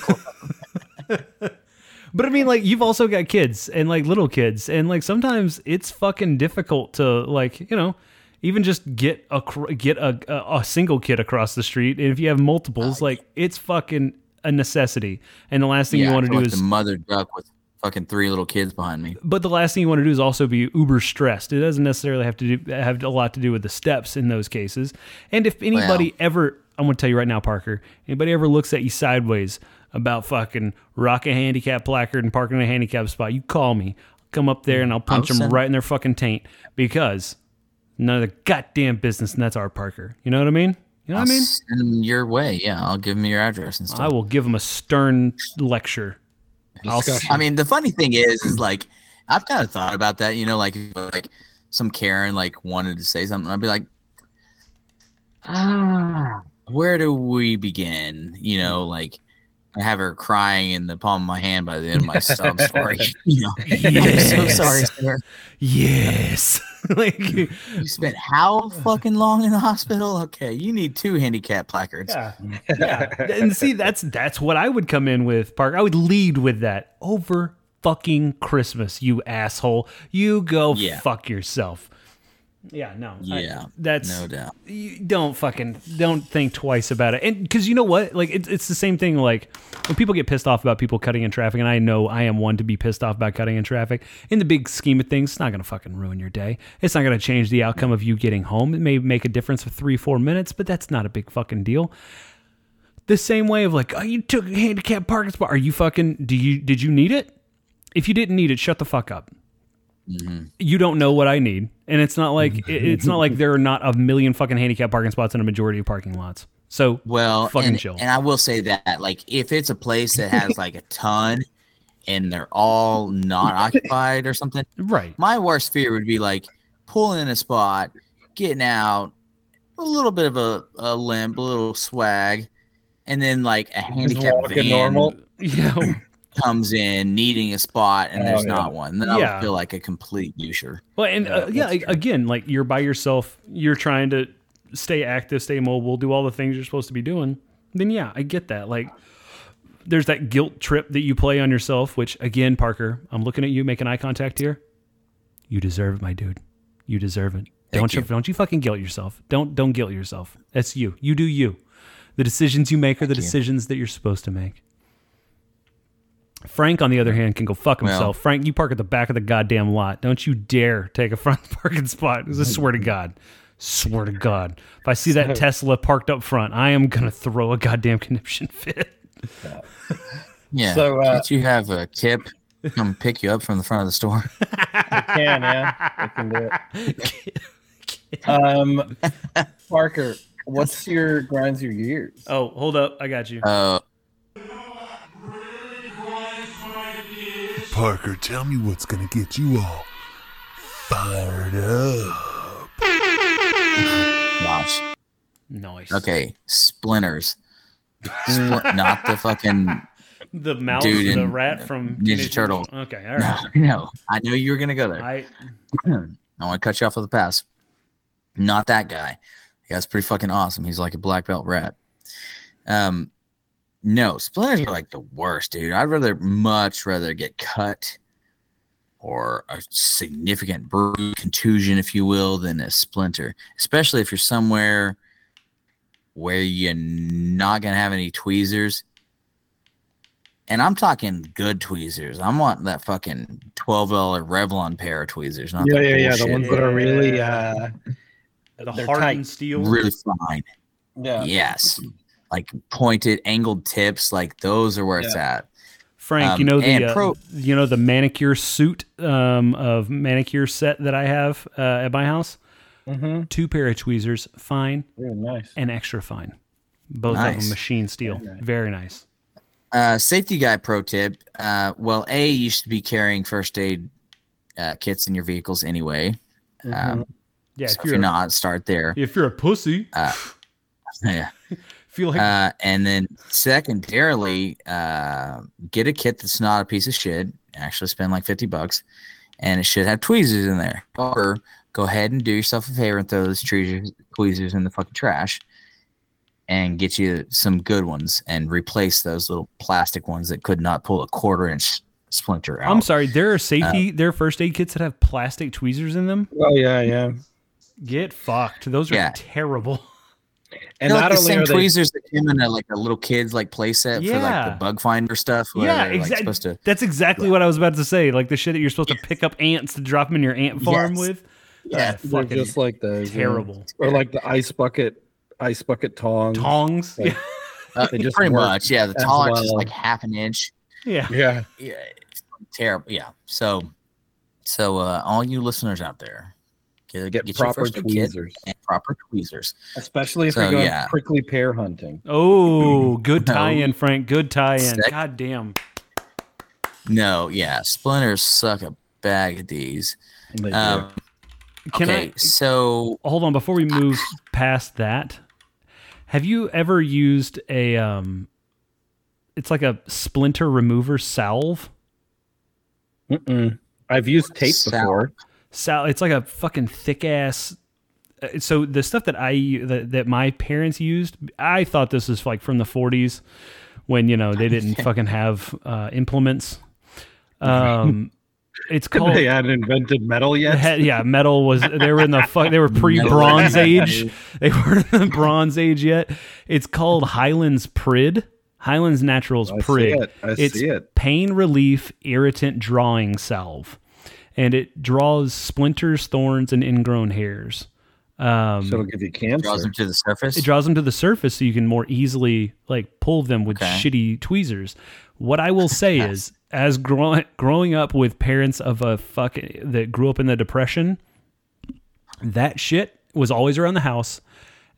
But I mean, like, you've also got kids and like little kids, and like sometimes it's fucking difficult to like, you know, even just get a get a a, a single kid across the street. And if you have multiples, oh, like yeah. it's fucking a necessity. And the last thing yeah, you want to do like is the mother duck with fucking three little kids behind me. But the last thing you want to do is also be uber stressed. It doesn't necessarily have to do, have a lot to do with the steps in those cases. And if anybody wow. ever, I'm going to tell you right now, Parker, anybody ever looks at you sideways about fucking rock a handicap placard and parking in a handicap spot, you call me. I'll come up there and I'll punch I'll them right in their fucking taint, because none of the goddamn business, and that's our Parker. You know what I mean? You know I'll what I mean? Send them your way. Yeah, I'll give them your address and stuff. I will give them a stern lecture. I'll, I mean, the funny thing is, is like, I've kind of thought about that. You know, like, like some Karen like wanted to say something. I'd be like, ah, where do we begin? You know, like, I have her crying in the palm of my hand by the end of my sob story. You know, yes. I'm so sorry, sir. Yes. Like, you spent how fucking long in the hospital? Okay, you need two handicap placards. Yeah. yeah. And see, that's that's what I would come in with, Parker. I would lead with that over fucking Christmas, you asshole. You go yeah. fuck yourself. Yeah, no. Yeah, I, that's no doubt. You don't fucking don't think twice about it, and because you know what, like it, it's the same thing. Like when people get pissed off about people cutting in traffic, and I know I am one to be pissed off about cutting in traffic. In the big scheme of things, it's not gonna fucking ruin your day. It's not gonna change the outcome of you getting home. It may make a difference of three, four minutes, but that's not a big fucking deal. The same way of like, oh, you took a handicapped parking spot. Are you fucking? Do you did you need it? If you didn't need it, shut the fuck up. Mm-hmm. You don't know what I need, and it's not like it's not like there are not a million fucking handicap parking spots in a majority of parking lots. So well, fucking and, chill. And I will say that, like, if it's a place that has like a ton, and they're all not occupied or something, right? My worst fear would be like pulling in a spot, getting out, a little bit of a, a limp, a little swag, and then like a handicap van, normal, you know. comes in needing a spot and there's oh, yeah. not one, then I yeah. would feel like a complete user. Well, and uh, yeah, yeah again, like you're by yourself, you're trying to stay active, stay mobile, do all the things you're supposed to be doing. Then yeah, I get that. Like there's that guilt trip that you play on yourself, which again, Parker, I'm looking at you, making eye contact here. You deserve it, my dude. You deserve it. Thank don't you. Don't you fucking guilt yourself. Don't don't guilt yourself. That's you. You do you. The decisions you make are the Thank decisions you. that you're supposed to make. Frank, on the other hand, can go fuck himself. Well, Frank, you park at the back of the goddamn lot. Don't you dare take a front parking spot. I swear to God. Swear to God. If I see that Tesla parked up front, I am going to throw a goddamn conniption fit. Yeah. So, uh, can't you have a tip? Come pick you up from the front of the store. I can, yeah. I can do it. um, Parker, what's your grinds your gears? Oh, hold up. I got you. Oh. Uh, Parker, tell me what's gonna get you all fired up. Gosh. Nice. Okay, splinters. Spl- not the fucking the mouse, dude the rat from Ninja Turtle. Okay, all right. No, no, I knew you were gonna go there. I, I want to cut you off with a pass. Not that guy. Yeah, it's pretty fucking awesome. He's like a black belt rat. Um. No, splinters are like the worst, dude. I'd rather, much rather get cut or a significant bruise, contusion, if you will, than a splinter. Especially if you're somewhere where you're not going to have any tweezers. And I'm talking good tweezers. I'm wanting that fucking twelve dollars Revlon pair of tweezers. Not yeah, yeah, bullshit. yeah. The ones that are really uh, the hardened steel. Really fine. Yeah. Yes. Like pointed, angled tips, like those are where yeah. it's at. Frank, um, you know the uh, pro- you know the manicure suit um, of manicure set that I have uh, at my house. Mm-hmm. Two pair of tweezers, fine, very nice, and extra fine. Both nice. of them machine steel, very nice. Very nice. Uh, safety guy pro tip: uh, well, a you should be carrying first aid uh, kits in your vehicles anyway. Mm-hmm. Um, yeah, so if, you're if you're not, a, start there. If you're a pussy, uh, yeah. Feel like- uh, and then secondarily, uh, get a kit that's not a piece of shit. Actually spend like fifty bucks, and it should have tweezers in there. Or go ahead and do yourself a favor and throw those tweezers, tweezers in the fucking trash and get you some good ones and replace those little plastic ones that could not pull a quarter inch splinter out. I'm sorry. There are safety, uh, there are first aid kits that have plastic tweezers in them. Oh yeah, yeah. Get fucked. Those are yeah. terrible. And like not the only same tweezers they... that came in a, like a little kid's like playset yeah. for like the bug finder stuff. Yeah, exactly. Like, to... That's exactly yeah. what I was about to say. Like the shit that you're supposed yes. to pick up ants to drop them in your ant farm yes. with. Yeah, oh, fucking just like those. Terrible. Yeah. Or like the ice bucket, ice bucket tongs. Tongs. Like, yeah. uh, they just pretty much. Yeah, the tongs well. is like half an inch. Yeah. Yeah. Yeah. It's terrible. Yeah. So, so uh, all you listeners out there. Get, get, get proper tweezers. And proper tweezers. Especially if so, you're going yeah. prickly pear hunting. Oh, good tie-in, Frank. Good tie-in. God damn. No, yeah. Splinters suck a bag of these. Um, Can okay, I, so... Hold on. Before we move past that, have you ever used a... Um, it's like a splinter remover salve? Mm-mm. I've used tape salve. before. So it's like a fucking thick ass. So the stuff that I that, that my parents used, I thought this was like from the forties, when you know they didn't fucking have uh, implements. Um, it's called. They hadn't invented metal yet. Had, yeah, metal was. They were in the fuck. They were pre Bronze Age. They weren't in the Bronze Age yet. It's called Highlands Prid. Highlands Naturals Prid. I see it. I it's see it. Pain relief irritant drawing salve. And it draws splinters, thorns, and ingrown hairs. Um, so it'll give you cancer. It draws them to the surface? It draws them to the surface so you can more easily like pull them with okay. shitty tweezers. What I will say is, as grow- growing up with parents of a fuck that grew up in the Depression, that shit was always around the house,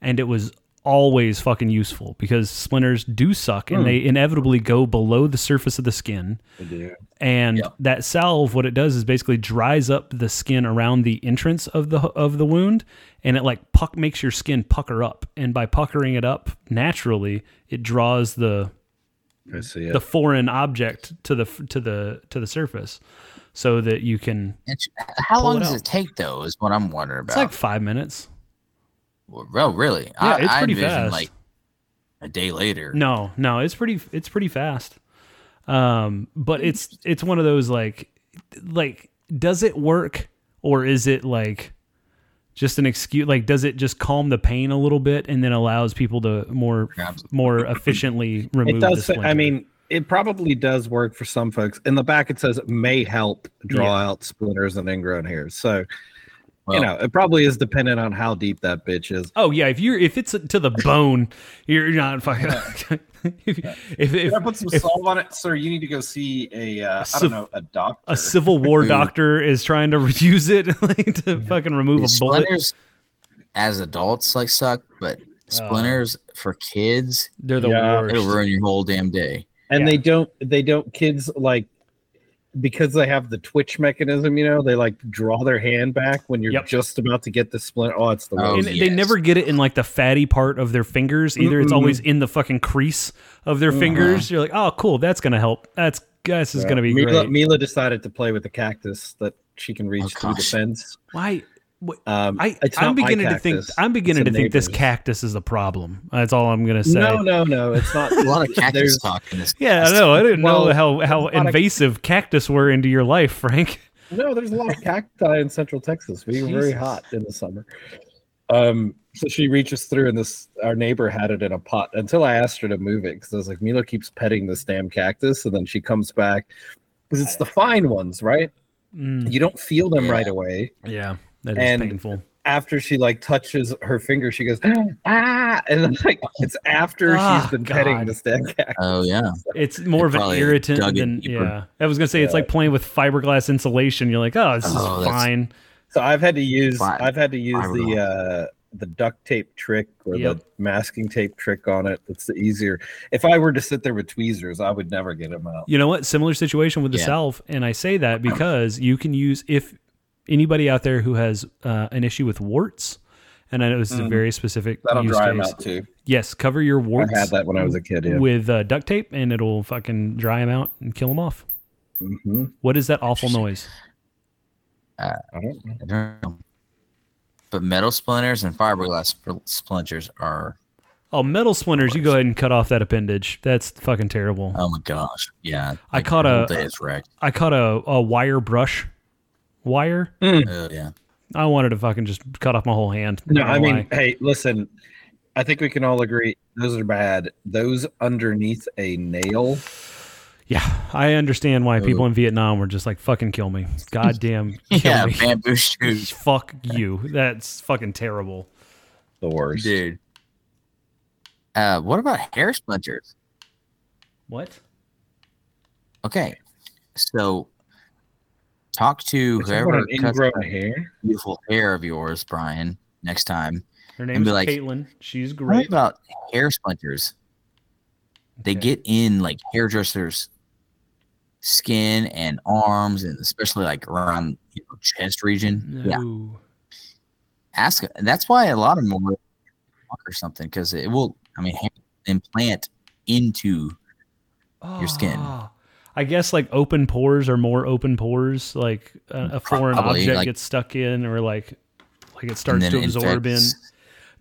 and it was always fucking useful because splinters do suck and mm. they inevitably go below the surface of the skin. Yeah. And yeah. that salve, what it does is basically dries up the skin around the entrance of the of the wound, and it like puck makes your skin pucker up. And by puckering it up naturally, it draws the I see it. the foreign object to the to the to the surface, so that you can. It's, how long it does out. it take though? Is what I'm wondering about. It's like five minutes. Well, really? Yeah, I, it's pretty I fast. Like a day later. No, no, it's pretty. It's pretty fast. Um, but it's it's one of those like, like, does it work or is it like just an excuse? Like, does it just calm the pain a little bit and then allows people to more more efficiently remove? It does. The I mean, it probably does work for some folks. In the back, it says it may help draw yeah. out splinters and ingrown hairs. So. Well, you know, it probably is dependent on how deep that bitch is. Oh yeah, if you're if it's to the bone, you're not fucking. Yeah. if, yeah. if, if, I put some if, salt on it, sir, you need to go see a uh, I don't know a doctor. A Civil War Dude. doctor is trying to use it like, to yeah. fucking remove Dude, a splinters bullet. As adults, like suck, but splinters uh, for kids, they're the yeah. worst. It'll ruin your whole damn day. And yeah. they don't. They don't. Kids like. Because they have the twitch mechanism, you know, they like draw their hand back when you're yep. just about to get the splinter. Oh, it's the worst. Oh, yes. They never get it in like the fatty part of their fingers either. Mm-hmm. It's always in the fucking crease of their mm-hmm. fingers. You're like, oh, cool, that's gonna help. That's this is yeah. gonna be Mila, great. Mila decided to play with the cactus that she can reach oh, through the fence. Why? Um, I, I'm beginning to think. I'm beginning to think this cactus is a problem. That's all I'm going to say. No, no, no. It's not a lot of cactus talk. In this yeah, I know. I didn't well, know how, how invasive of... cactus were into your life, Frank. No, there's a lot of cacti in Central Texas. We were Jesus. very hot in the summer. Um, so she reaches through, and this our neighbor had it in a pot until I asked her to move it because I was like, Milo keeps petting this damn cactus, and then she comes back because it's the fine ones, right? Mm. You don't feel them yeah. right away. Yeah. That is and painful. After she like touches her finger, she goes ah, and then, like it's after oh, she's been God. petting this dead cat. Oh yeah, it's more it of an irritant than yeah. I was gonna say yeah. it's like playing with fiberglass insulation. You're like, oh, this oh, is fine. So I've had to use fine. I've had to use the uh, the duct tape trick or yep. the masking tape trick on it. It's the easier. If I were to sit there with tweezers, I would never get them out. You know what? Similar situation with the yeah. salve, and I say that because you can use if. Anybody out there who has uh, an issue with warts, and I know this is mm. a very specific that'll dry them out too. Yes, cover your warts. I had that when I was a kid yeah. with uh, duct tape, and it'll fucking dry them out and kill them off. Mm-hmm. What is that awful noise? Uh, I don't know. But metal splinters and fiberglass splinters are Oh, metal splinters, you go ahead and cut off that appendage. That's fucking terrible. Oh my gosh. Yeah. I like caught a I caught a, a wire brush. Wire? Mm. Uh, yeah. I wanted to fucking just cut off my whole hand. No, I, I mean, lie. Hey, listen, I think we can all agree those are bad. Those underneath a nail. Yeah, I understand why people in Vietnam were just like, fucking kill me. Goddamn. Kill yeah, me. Bamboo shoes. Fuck you. That's fucking terrible. The worst. Dude. Uh, what about hair splinters? What? Okay. So talk to is whoever cuts hair? Beautiful hair of yours, Brian, next time. Her name is like, Caitlin. She's great. What about hair splinters? They okay. get in like hairdressers' skin and arms, and especially like around you know, chest region. No. Yeah, ask. That's why a lot of them will or something because it will. I mean, implant into oh, your skin. I guess like open pores are more open pores. Like a, a foreign Probably, object like, gets stuck in, or like like it starts to absorb in.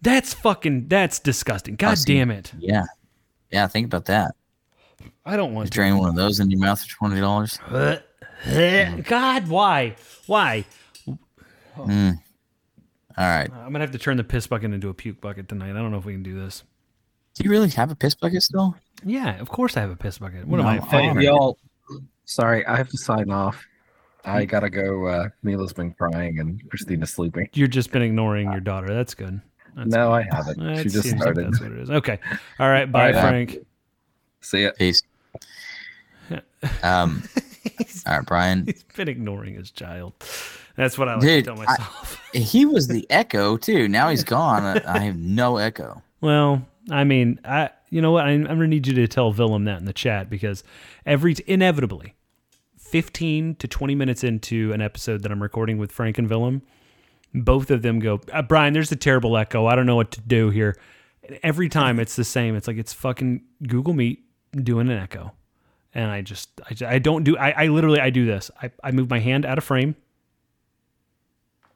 That's fucking. That's disgusting. God damn it. Yeah. Yeah, think about that. I don't want you to drain one of those in your mouth for twenty dollars. God, why? Why? Oh. Mm. All right. I'm gonna have to turn the piss bucket into a puke bucket tonight. I don't know if we can do this. Do you really have a piss bucket still? Yeah, of course I have a piss bucket. What no, am I? Hey, y'all, sorry, I have to sign off. I gotta go. Uh, Mila's been crying and Christina's sleeping. You've just been ignoring your daughter. That's good. That's no, funny. I haven't. That she just started. Like that's what it is. Okay. All right. Bye, all right, Frank. See ya. Peace. Um, all right, Brian. He's been ignoring his child. That's what I like Dude, to tell myself. I, he was the echo, too. Now he's gone. I, I have no echo. Well, I mean, I. you know what? I, I'm going to need you to tell Willem that in the chat because every inevitably, fifteen to twenty minutes into an episode that I'm recording with Frank and Willem, both of them go, uh, Brian, there's a terrible echo. I don't know what to do here. Every time it's the same. It's like it's fucking Google Meet doing an echo. And I just, I, just, I don't do, I, I literally, I do this. I, I move my hand out of frame.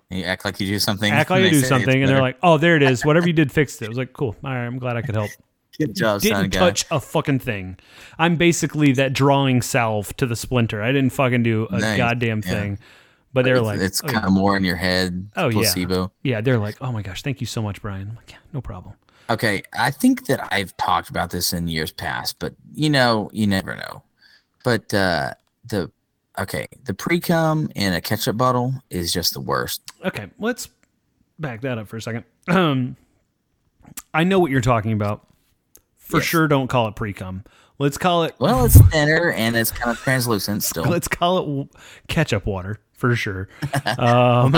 You act like you do something. I act like you do something. And they're like, oh, there it is. Whatever you did fixed it. I was like, cool. All right. I'm glad I could help. Good job, son, guy. Didn't touch a fucking thing. I'm basically that drawing salve to the splinter. I didn't fucking do a nice. goddamn yeah. thing. But they're like, it's kind of more in your head. Oh, placebo. Yeah. Yeah. They're like, oh my gosh, thank you so much, Brian. I'm like, yeah, no problem. Okay. I think that I've talked about this in years past, but you know, you never know. But uh, the, okay, the pre-cum in a ketchup bottle is just the worst. Okay. Let's back that up for a second. Um, I know what you're talking about. For yes. sure, don't call it pre-cum. Let's call it. Well, it's thinner and it's kind of translucent still. Let's call it w- ketchup water. For sure, because um,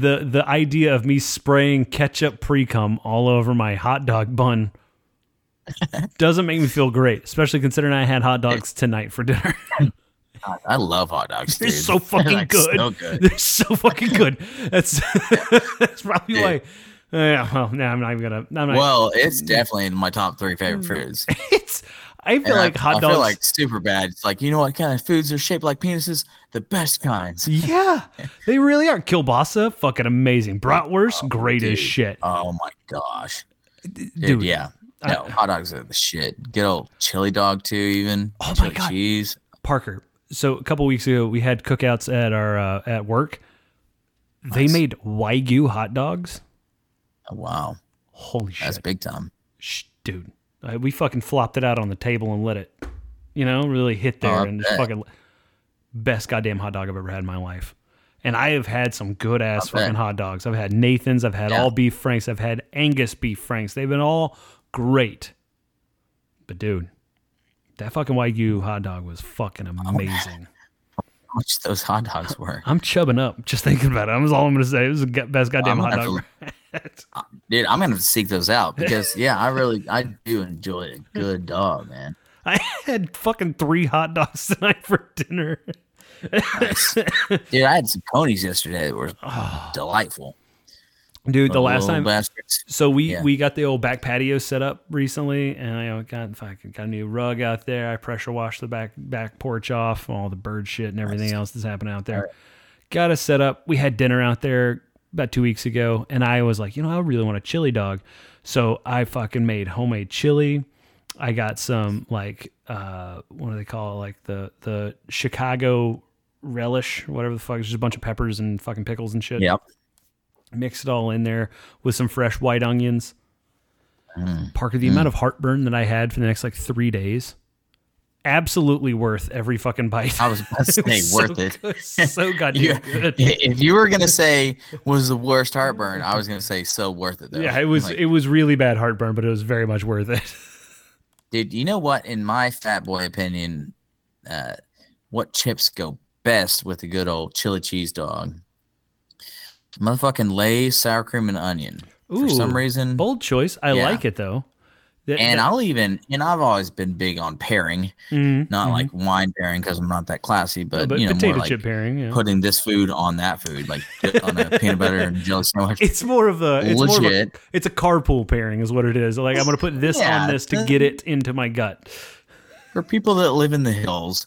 the, the idea of me spraying ketchup pre-cum all over my hot dog bun doesn't make me feel great, especially considering I had hot dogs tonight for dinner. God, I love hot dogs, dude. They're so fucking They're like good. So good. They're so fucking good. That's that's probably why. Uh, yeah, well, no, I'm not even gonna. I'm not, well, it's definitely in my top three favorite foods. It's. I feel and like I, hot dogs. I feel like super bad. It's like, you know what kind of foods are shaped like penises? The best kinds. Yeah, they really are. Kielbasa, fucking amazing. Bratwurst, oh, great dude. as shit. Oh my gosh, dude. dude yeah, no, I, hot dogs are the shit. Good old chili dog too. Even oh my god, cheese. Parker. So a couple weeks ago, we had cookouts at our uh, at work. Nice. They made Wagyu hot dogs. Oh, wow. Holy shit. That's big time, Shh, dude. We fucking flopped it out on the table and let it, you know, really hit there oh, and just fucking best goddamn hot dog I've ever had in my life. And I have had some good ass fucking hot dogs. I've had Nathan's. I've had yeah. all beef franks. I've had Angus beef franks. They've been all great. But dude, that fucking Wagyu hot dog was fucking amazing. Oh, how much those hot dogs were. I'm chubbing up just thinking about it. That was all I'm going to say. It was the best goddamn well, hot dog ever had. Dude, I'm gonna seek those out because yeah, I really I do enjoy a good dog, man. I had fucking three hot dogs tonight for dinner. Nice. Dude, I had some ponies yesterday that were oh. delightful. Dude, the, the last time bastards. So we, yeah. we got the old back patio set up recently and I got fucking got a new rug out there. I pressure washed the back back porch off, all the bird shit and everything nice. else that's happening out there. Right. Got us set up. We had dinner out there about two weeks ago, and I was like, you know, I really want a chili dog. So I fucking made homemade chili. I got some, like, uh, what do they call it? Like the, the Chicago relish, whatever the fuck. It's just a bunch of peppers and fucking pickles and shit. Yep. Mixed it all in there with some fresh white onions. Mm. Parker, the mm. amount of heartburn that I had for the next like three days, absolutely worth every fucking bite. I was about to say it worth so it. Good, so goddamn good. If you were going to say was the worst heartburn, I was going to say so worth it though. Yeah, it was, like, it was really bad heartburn, but it was very much worth it. Dude, you know what? In my fat boy opinion, uh, what chips go best with a good old chili cheese dog? Motherfucking Lay's sour cream and onion. Ooh, for some reason, bold choice. I yeah. like it though. That, and that, I'll even and I've always been big on pairing, mm, not mm-hmm. like wine pairing because I'm not that classy, but, no, but you know, potato more chip like pairing, yeah. putting this food on that food, like on a peanut butter and jelly sandwich. It's more of a it's legit. More of a, it's a carpool pairing, is what it is. Like I'm gonna put this yeah, on this to the, get it into my gut. For people that live in the hills,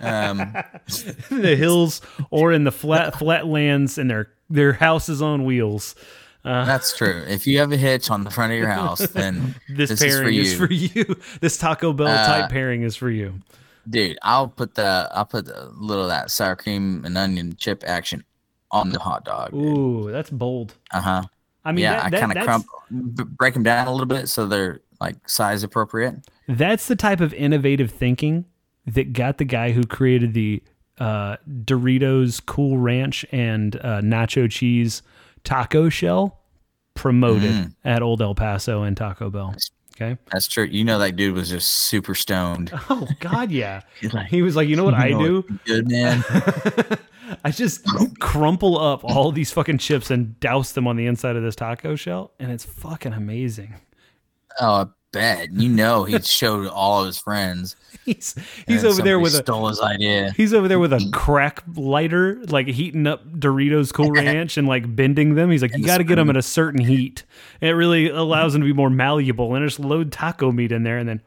um, the hills or in the flat flatlands, and their their houses on wheels. Uh, That's true. If you have a hitch on the front of your house, then this, this pairing is for you. Is for you. This Taco Bell uh, type pairing is for you, dude. I'll put the I'll put a little of that sour cream and onion chip action on the hot dog. Dude. Ooh, that's bold. Uh huh. I mean, yeah, that, I kind of crump, break them down a little bit so they're like size appropriate. That's the type of innovative thinking that got the guy who created the uh, Doritos Cool Ranch and uh, nacho cheese taco shell promoted mm. at Old El Paso and Taco Bell. Okay, that's true. You know that dude was just super stoned. Oh God, yeah. Like, he was like, you know what you know I do? Good man. I just crumple up all these fucking chips and douse them on the inside of this taco shell, and it's fucking amazing. Oh, I bet. You know he showed all of his friends. He's he's over there with a stole his idea. He's over there with a crack lighter, like heating up Doritos Cool Ranch and like bending them. He's like, you got to get them at a certain heat. It really allows them to be more malleable, and just load taco meat in there, and then,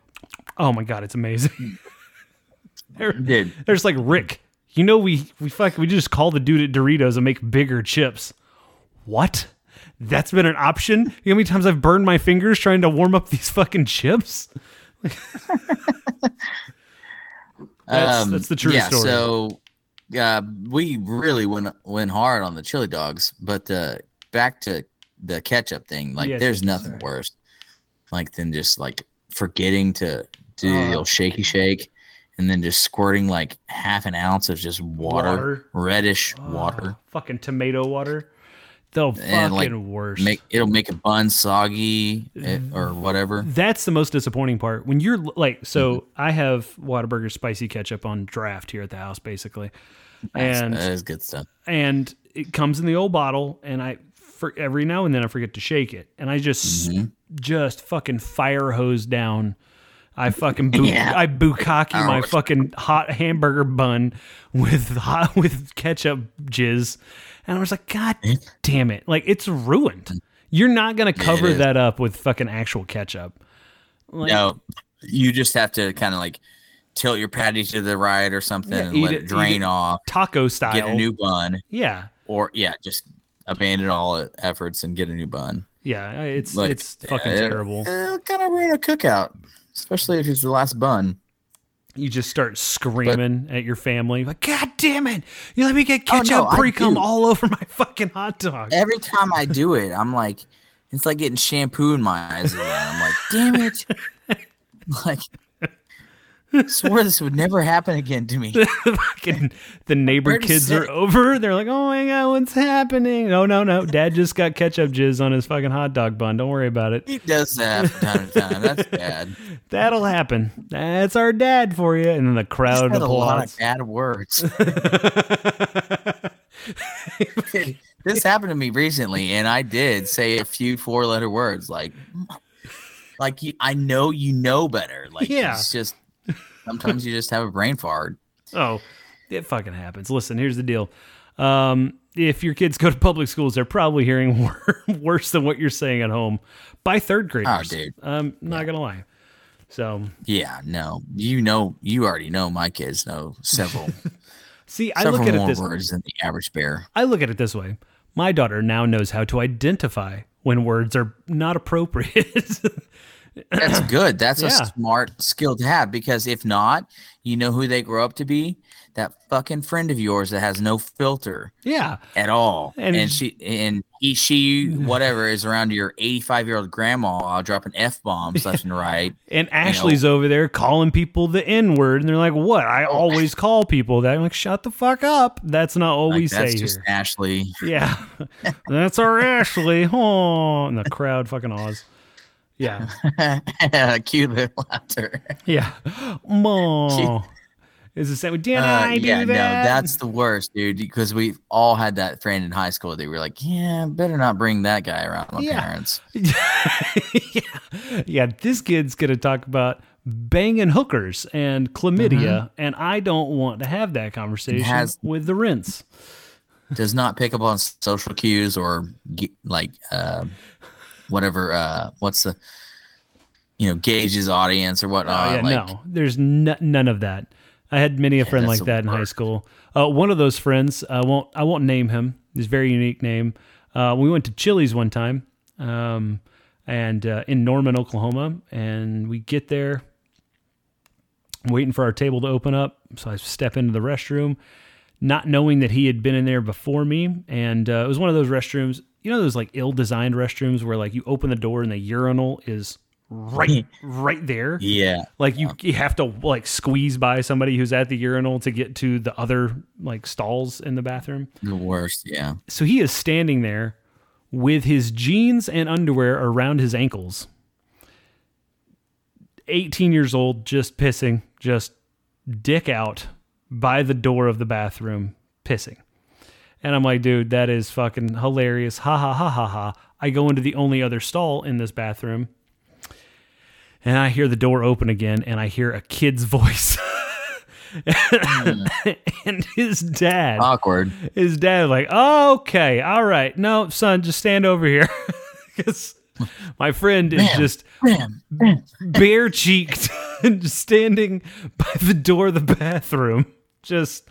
oh my God, it's amazing. they're, Dude. they're just like, Rick, you know we we fuck we just call the dude at Doritos and make bigger chips. What? That's been an option? You know how many times I've burned my fingers trying to warm up these fucking chips? that's, um, that's the true yeah, story. So uh, we really went went hard on the chili dogs, but uh, back to the ketchup thing. Like, yes, there's nothing right. worse, like than just like forgetting to do uh, the old shaky shake, and then just squirting like half an ounce of just water, water. reddish uh, water, fucking tomato water. The fucking like, worst. Make, it'll make a bun soggy it, or whatever. That's the most disappointing part. When you're like, so mm-hmm. I have Whataburger spicy ketchup on draft here at the house, basically. And that is good stuff. And it comes in the old bottle, and I for every now and then I forget to shake it, and I just mm-hmm. just fucking fire hose down. I fucking bu- yeah. I bukkake oh. my fucking hot hamburger bun with hot with ketchup jizz. And I was like, God damn it. Like, it's ruined. You're not going to cover yeah, that up with fucking actual ketchup. Like, no, you just have to kind of like tilt your patty to the right or something yeah, and let it, it drain off. Taco style. Get a new bun. Yeah. Or, yeah, just abandon all efforts and get a new bun. Yeah, it's like, it's fucking yeah, terrible. It'll, it'll kind of ruin a cookout, especially if it's the last bun. You just start screaming but, at your family, like, God damn it! You let me get ketchup oh no, pre-cum all over my fucking hot dog. Every time I do it, I'm like, it's like getting shampoo in my eyes again. I'm like, damn it! Like, I swore this would never happen again to me. Fucking the neighbor kids sit? are over. They're like, oh my God, what's happening? Oh no, no, Dad just got ketchup jizz on his fucking hot dog bun. Don't worry about it. He does that from time to time. That's bad. That'll happen. That's our dad for you. And then the crowd applauds. A lot of bad words. This happened to me recently, and I did say a few four-letter words like, like I know you know better. Like yeah. It's just. Sometimes you just have a brain fart. Oh, it fucking happens. Listen, here's the deal. Um, if your kids go to public schools, they're probably hearing worse than what you're saying at home by third graders. Oh, dude. I'm not yeah. going to lie. So. Yeah, no. You know, you already know my kids know several. See, I several look at more it this words way. than the average bear. I look at it this way. My daughter now knows how to identify when words are not appropriate. That's good. That's yeah. a smart skill to have, because if not, you know who they grow up to be? That fucking friend of yours that has no filter. Yeah. At all. And, and she and he, she, whatever, is around your eighty-five-year-old grandma dropping F-bombs left and right. And Ashley's you know. over there calling people the N-word, and they're like, what? I always call people that. I'm like, shut the fuck up. That's not all like, we that's say just here. Ashley. Yeah. That's our Ashley. Oh, and the crowd fucking awes. Yeah. Cute little laughter. Yeah. Mom. Is it same with Dan? I do yeah, that? No, that's the worst, dude, because we've all had that friend in high school that we were like, yeah, better not bring that guy around my yeah. parents. yeah. yeah, this kid's going to talk about banging hookers and chlamydia, mm-hmm. and I don't want to have that conversation has, with the rinse. Does not pick up on social cues or like... Uh, whatever, uh, what's the, you know, gauges audience or whatnot. Oh, yeah, like, no, there's n- none of that. I had many a yeah, friend like that in high school. Uh, one of those friends, I won't, I won't name him. His very unique name. Uh, we went to Chili's one time, um, and uh, in Norman, Oklahoma, and we get there, I'm waiting for our table to open up. So I step into the restroom, not knowing that he had been in there before me, and uh, it was one of those restrooms. You know those like ill-designed restrooms where like you open the door and the urinal is right right there? Yeah. Like you, you have to like squeeze by somebody who's at the urinal to get to the other like stalls in the bathroom. The worst, yeah. So he is standing there with his jeans and underwear around his ankles. eighteen years old, just pissing, just dick out by the door of the bathroom, pissing. And I'm like, dude, that is fucking hilarious. Ha, ha, ha, ha, ha. I go into the only other stall in this bathroom, and I hear the door open again, and I hear a kid's voice. mm. And his dad. Awkward. His dad like, oh, okay, all right. No, son, just stand over here. Because my friend is bam, just bam, bam. bare-cheeked and just standing by the door of the bathroom. Just...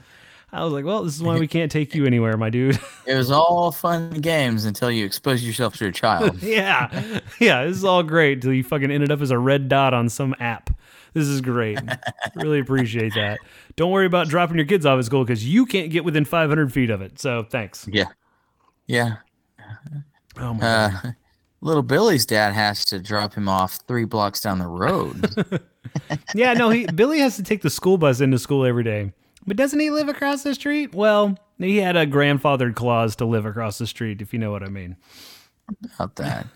I was like, well, this is why we can't take you anywhere, my dude. It was all fun games until you exposed yourself to a child. yeah. Yeah, this is all great until you fucking ended up as a red dot on some app. This is great. Really appreciate that. Don't worry about dropping your kids off at school because you can't get within five hundred feet of it. So thanks. Yeah. Yeah. Oh, my uh, God. Little Billy's dad has to drop him off three blocks down the road. yeah, no, he Billy has to take the school bus into school every day. But doesn't he live across the street? Well, he had a grandfathered clause to live across the street, if you know what I mean. About that.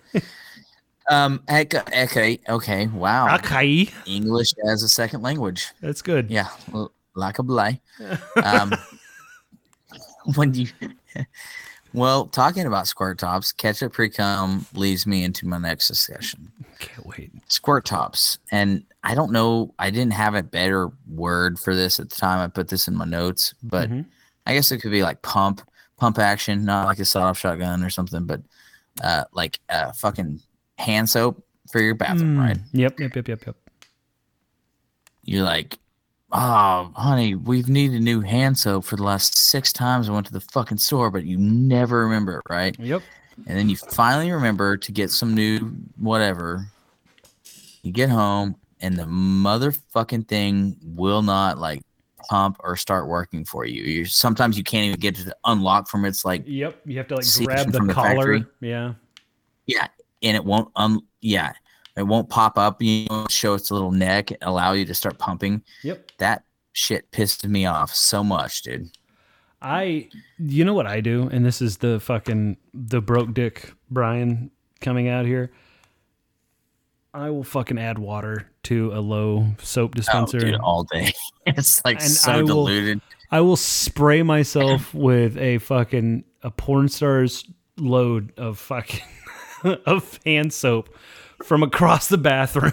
um, okay, okay, wow. Okay. English as a second language. That's good. Yeah, like a blay. Um, when you, well, talking about squirt tops, ketchup pre-cum leads me into my next discussion. Can't wait. Squirt tops. And I don't know. I didn't have a better word for this at the time. I put this in my notes, but mm-hmm. I guess it could be like pump, pump action, not like a sawed-off shotgun or something, but uh, like uh, fucking hand soap for your bathroom, mm. right? Yep, yep, yep, yep, yep. You're like, oh, honey, we've needed new hand soap for the last six times I went to the fucking store, but you never remember it, right? Yep. And then you finally remember to get some new whatever. You get home. And the motherfucking thing will not like pump or start working for you. You sometimes you can't even get to the unlock from its like. Yep, you have to like grab the collar. The yeah, yeah, and it won't. Um, yeah, it won't pop up. You know, show its little neck, and allow you to start pumping. Yep, that shit pissed me off so much, dude. I, you know what I do, and this is the fucking the broke dick Brian coming out here. I will fucking add water to a low soap dispenser. Oh, dude, all day. It's like and so I will, diluted. I will spray myself with a fucking a porn star's load of fucking of hand soap from across the bathroom.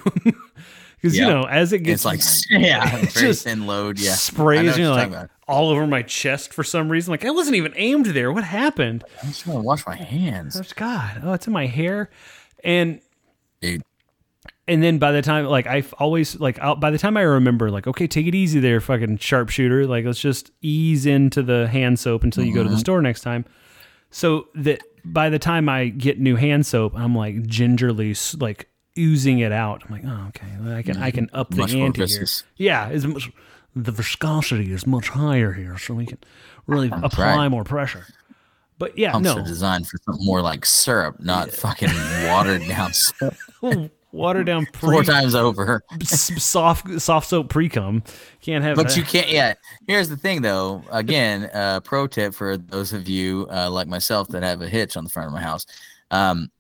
Because yep. you know, as it gets, it's like yeah, it just thin load. Yeah, sprays you know, like all over my chest for some reason. Like I wasn't even aimed there. What happened? I just want to wash my hands. Oh, God, oh, it's in my hair, and dude. And then by the time, like, I always, like, I'll, by the time I remember, like, okay, take it easy there, fucking sharpshooter. Like, let's just ease into the hand soap until you mm-hmm. go to the store next time. So that by the time I get new hand soap, I'm like gingerly like oozing it out. I'm like, oh, okay, I can I can up the ante here. Yeah, it's much, the viscosity is much higher here, so we can really That's apply right. more pressure. But yeah, pumps no. are designed for something more like syrup, not yeah. fucking watered down syrup. Watered down pre- four times over. soft soft soap pre-cum. Can't have but that. You can't, yeah. Here's the thing, though. Again, uh, pro tip for those of you uh, like myself that have a hitch on the front of my house. Um,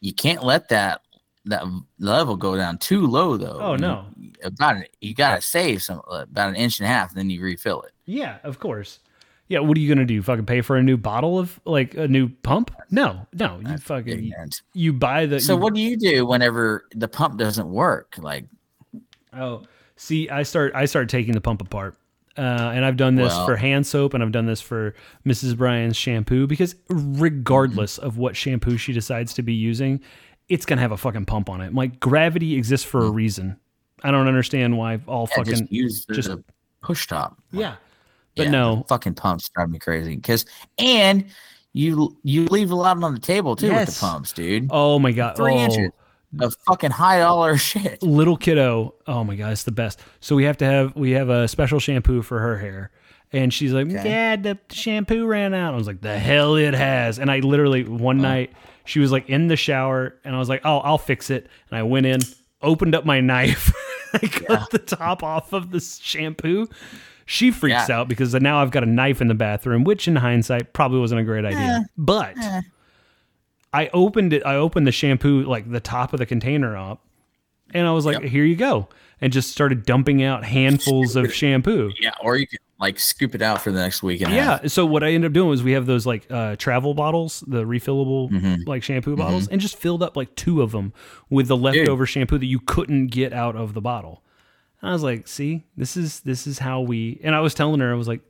you can't let that that level go down too low, though. Oh, no. You, about an, you got to save some about an inch and a half, and then you refill it. Yeah, of course. Yeah, what are you gonna do? Fucking pay for a new bottle of like a new pump? No, no, you That's fucking you, you buy the. So you, what do you do whenever the pump doesn't work? Like, oh, see, I start I start taking the pump apart, uh, and I've done this well, for hand soap, and I've done this for Missus Bryan's shampoo, because regardless mm-hmm. of what shampoo she decides to be using, it's gonna have a fucking pump on it. Like, gravity exists for a reason. I don't understand why all yeah, fucking just use the, just the push top. Yeah. But yeah, no, fucking pumps drive me crazy. Because and you you leave a lot on the table too yes. with the pumps, dude. Oh my god, three oh. inches of fucking high dollar shit. Little kiddo, oh my god, it's the best. So we have to have we have a special shampoo for her hair, and she's like, okay. "Dad, the shampoo ran out." I was like, "The hell it has!" And I literally one oh. night she was like in the shower, and I was like, "Oh, I'll fix it." And I went in, opened up my knife, I cut yeah. the top off of the shampoo. She freaks yeah. out because now I've got a knife in the bathroom, which in hindsight probably wasn't a great idea. Uh, but uh. I opened it. I opened the shampoo, like the top of the container up, and I was like, yep. here you go. And just started dumping out handfuls of shampoo. Yeah. Or you can like scoop it out for the next week. And yeah. Half. So what I ended up doing was we have those like uh, travel bottles, the refillable mm-hmm. like shampoo mm-hmm. bottles, and just filled up like two of them with the leftover Dude. shampoo that you couldn't get out of the bottle. I was like, see, this is this is how we... And I was telling her, I was like,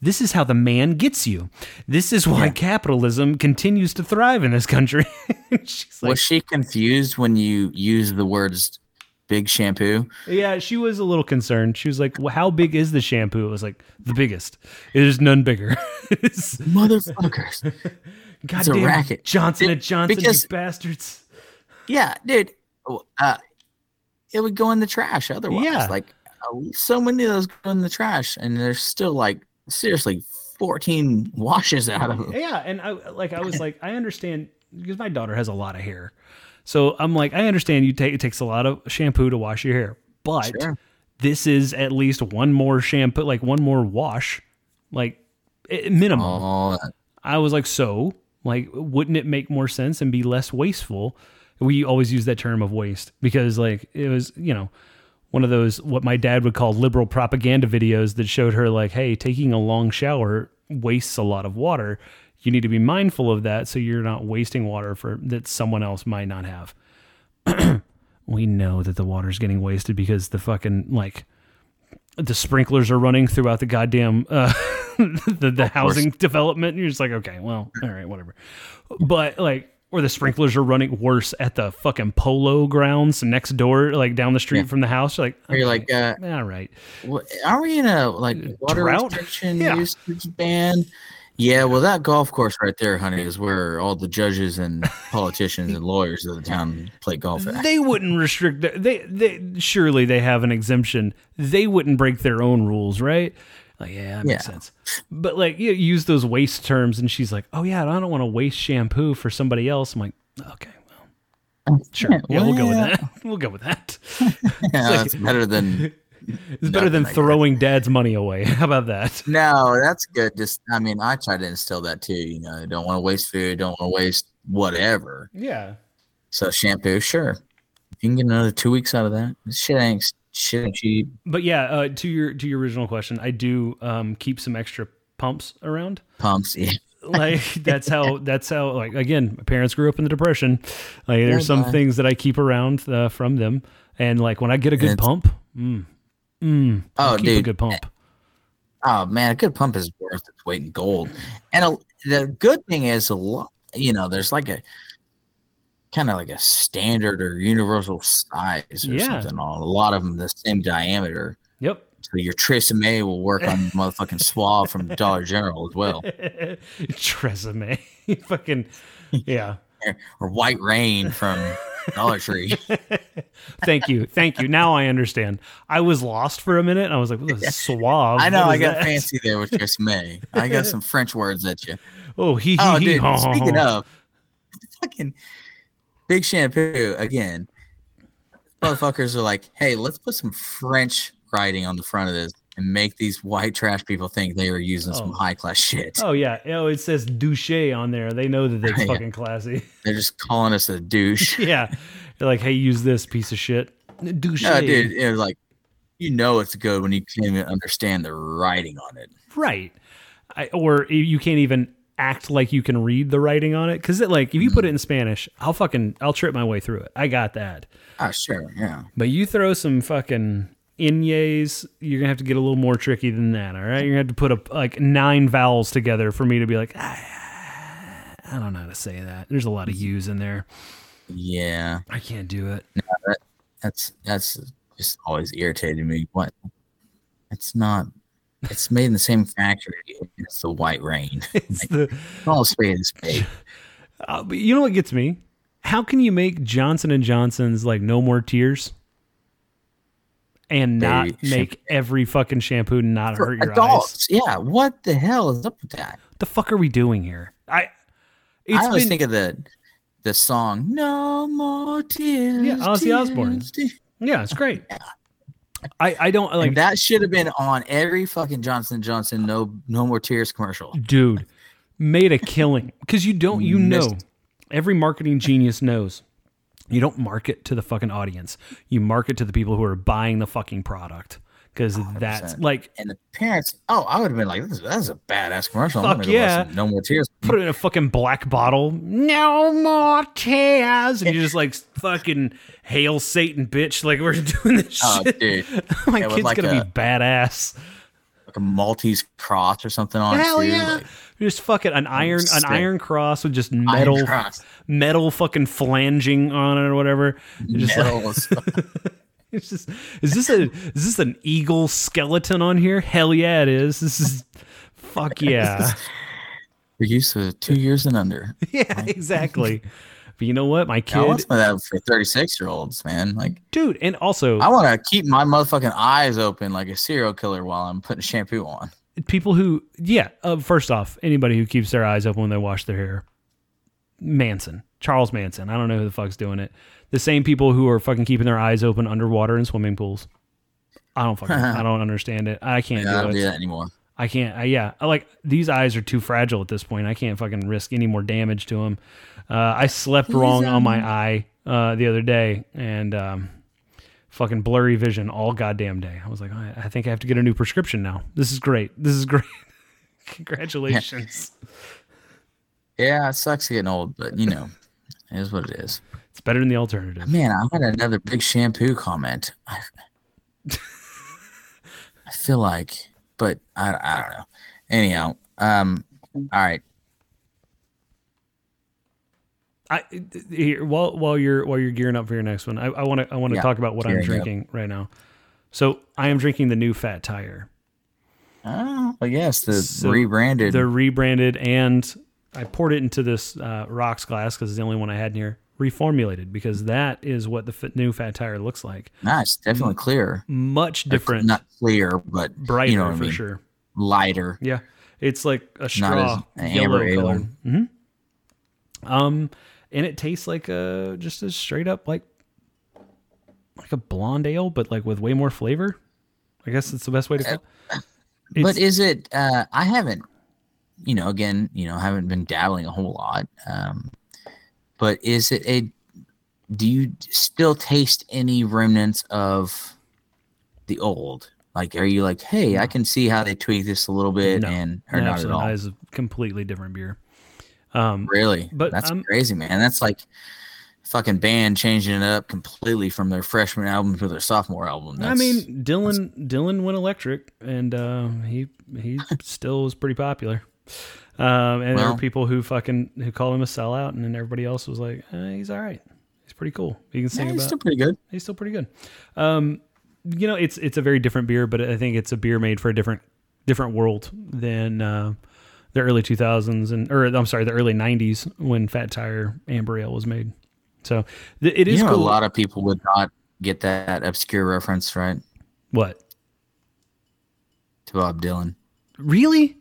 this is how the man gets you. This is why yeah. capitalism continues to thrive in this country. She's like, was she confused when you used the words big shampoo? Yeah, she was a little concerned. She was like, well, how big is the shampoo? I was like, the biggest. There's none bigger. Motherfuckers. Goddamn a racket. Johnson and Johnson, because, you bastards. Yeah, dude. Uh It would go in the trash otherwise. Yeah. Like so many of those go in the trash, and there's still like seriously fourteen washes out of them. Yeah, and I like I was like I understand, because my daughter has a lot of hair, so I'm like I understand you take it takes a lot of shampoo to wash your hair, but sure. this is at least one more shampoo, like one more wash, like minimum. Oh. I was like, so like wouldn't it make more sense and be less wasteful? We always use that term of waste because, like, it was, you know, one of those what my dad would call liberal propaganda videos that showed her, like, hey, taking a long shower wastes a lot of water. You need to be mindful of that so you're not wasting water for that someone else might not have. We know that the water's getting wasted because the fucking, like, the sprinklers are running throughout the goddamn uh, the, the housing development. And you're just like, okay, well, all right, whatever. But, like, or the sprinklers are running worse at the fucking polo grounds next door, like down the street yeah. from the house. Like, okay, you're like, uh, all right. Well, are we in a like water drought? Restriction yeah. usage ban? Yeah. Well, that golf course right there, honey, is where all the judges and politicians and lawyers of the town play golf at. They wouldn't restrict. Their, they they surely they have an exemption. They wouldn't break their own rules, right? Like, yeah, that makes yeah. sense. But like, you use those waste terms, and she's like, "Oh yeah, I don't want to waste shampoo for somebody else." I'm like, "Okay, well, sure, yeah, well, we'll go with that. We'll go with that." Yeah, it's like, better than it's better than throwing dad's money away. How about that? No, that's good. Just, I mean, I try to instill that too. You know, I don't want to waste food. Don't want to waste whatever. Yeah. So shampoo, sure. If you can get another two weeks out of that, this shit ain't. Shit, cheap. But yeah, uh, to your to your original question, I do um, keep some extra pumps around. Pumps, yeah. Like that's how that's how like again, my parents grew up in the Depression. Like there's oh, some God. things that I keep around uh, from them, and like when I get a good pump, mm, mm, oh I keep dude, a good pump. Oh man, a good pump is worth its weight in gold. And a, the good thing is a lot. You know, there's like a. kind of like a standard or universal size or yeah. something. A lot of them the same diameter. Yep. So your Tresemme will work on motherfucking Suave from Dollar General as well. Tresemme. Fucking, yeah. Or White Rain from Dollar Tree. Thank you. Thank you. Now I understand. I was lost for a minute. And I was like, what is Suave? I know. I got that? fancy there with Tresemme. I got some French words at you. Oh, he, oh, he, dude, he, speaking oh. of, fucking Big Shampoo again. Motherfuckers are like, hey, let's put some French writing on the front of this and make these white trash people think they were using oh. some high class shit. Oh yeah, oh it says douche on there. They know that they're yeah. fucking classy. They're just calling us a douche. yeah, they're like, hey, use this piece of shit, douche. No, dude, it was like, you know, it's good when you can't even understand the writing on it. Right, I, or you can't even act like you can read the writing on it, because it like if you put it in Spanish, I'll fucking I'll trip my way through it. I got that. Oh sure, yeah. But you throw some fucking Añejos, you're gonna have to get a little more tricky than that. All right, you're gonna have to put a, like nine vowels together for me to be like, ah, I don't know how to say that. There's a lot of U's in there. Yeah, I can't do it. No, that, that's that's just always irritated me. What? It's not. It's made in the same factory. It's the White Rain. It's like, the all space. Uh, but you know what gets me? How can you make Johnson and Johnson's like No More Tears and not Baby make shampoo. every fucking shampoo not For hurt your adults. eyes? Yeah, what the hell is up with that? What the fuck are we doing here? I it's I always been, think of the the song No More Tears. Yeah, Ozzy Osbourne. Tears. Yeah, it's great. Yeah. I, I don't like and that should have been on every fucking Johnson and Johnson no no more tears commercial. Dude, made a killing because you don't you Missed. know every marketing genius knows you don't market to the fucking audience. You market to the people who are buying the fucking product because that's like and the parents. Oh, I would have been like, this that's a badass commercial. Fuck yeah, No More Tears. Put it in a fucking black bottle. No more tears, and you just like fucking. Hail Satan, bitch! Like we're doing this oh, shit. Dude. My yeah, kid's like gonna a, be badass. Like a Maltese cross or something on Hell it. Hell yeah! Like, just fucking an iron, an iron cross with just metal, metal fucking flanging on it or whatever. Just like, it's just is this a is this an eagle skeleton on here? Hell yeah, it is. This is fuck yeah. We're used to two years and under. Yeah, right? Exactly. But you know what? My kid. I want some of that for thirty-six year olds, man. Like, dude. And also, I want to keep my motherfucking eyes open like a serial killer while I'm putting shampoo on. People who, yeah. Uh, first off, anybody who keeps their eyes open when they wash their hair. Manson. Charles Manson. I don't know who the fuck's doing it. The same people who are fucking keeping their eyes open underwater in swimming pools. I don't fucking, I don't understand it. I can't yeah, do I don't it. do that anymore. I can't. I, yeah. I like these eyes are too fragile at this point. I can't fucking risk any more damage to them. Uh, I slept He's wrong on, on my eye uh, the other day and um, fucking blurry vision all goddamn day. I was like, oh, I think I have to get a new prescription now. This is great. This is great. Congratulations. Yeah, it sucks getting old, but you know, it is what it is. It's better than the alternative. Man, I had another Big Shampoo comment. I, I feel like... But I, I don't know. Anyhow, um, all right. I here, while while you're while you're gearing up for your next one, I want to I want to yeah, talk about what I'm drinking up. right now. So I am drinking the new Fat Tire. Oh, well, yes, the so rebranded, the rebranded, and I poured it into this uh, rocks glass because it's the only one I had in here. Reformulated because that is what the new Fat Tire looks like. Nice, definitely clearer, much different. Not clear, but brighter you know for I mean? sure. Lighter, yeah. It's like a straw an yellow color. Mm-hmm. Um, and it tastes like a just a straight up like like a blonde ale, but like with way more flavor. I guess that's the best way to call it. It's, but is it? Uh, I haven't, you know, again, you know, haven't been dabbling a whole lot. Um. But is it a? Do you still taste any remnants of the old? Like, are you like, hey, I can see how they tweak this a little bit, no, and or no, not at all? That is a completely different beer. Um, really, but that's um, crazy, man. That's like a fucking band changing it up completely from their freshman album to their sophomore album. That's, I mean, Dylan Dylan went electric, and uh, he he still was pretty popular. Um, and well, there were people who fucking who called him a sellout, and then everybody else was like, eh, "He's all right. He's pretty cool. He can sing yeah, he's about. He's still pretty good. He's still pretty good." Um, you know, it's it's a very different beer, but I think it's a beer made for a different different world than uh, the early two thousands and or I'm sorry, the early nineties when Fat Tire Amber Ale was made. So th- it is. You know, cool. A lot of people would not get that obscure reference, right? What? To Bob Dylan. Really?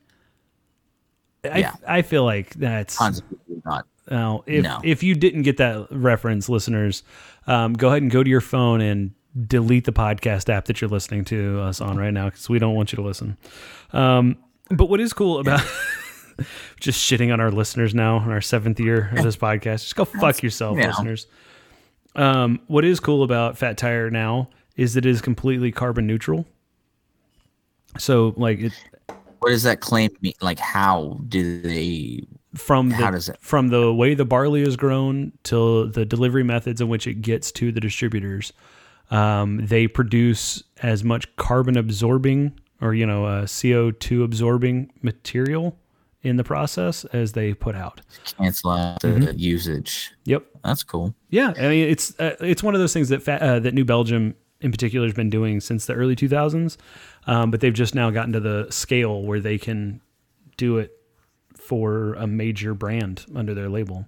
I, yeah. I feel like that's tons of people not. Now, if no. if you didn't get that reference, listeners, um, go ahead and go to your phone and delete the podcast app that you're listening to us on right now because we don't want you to listen. Um, but what is cool about just shitting on our listeners now in our seventh year of this podcast? Just go fuck That's, yourself, you know. listeners. Um, what is cool about Fat Tire now is that it is completely carbon neutral. So, like, it, what does that claim mean? Like, how do they? From the, How does it? From the way the barley is grown to the delivery methods in which it gets to the distributors, um, they produce as much carbon absorbing or, you know, uh, C O two absorbing material in the process as they put out. Cancel out the mm-hmm. usage. Yep, that's cool. Yeah, I mean it's uh, it's one of those things that fa- uh, that New Belgium in particular has been doing since the early two thousands, um, but they've just now gotten to the scale where they can do it for a major brand under their label.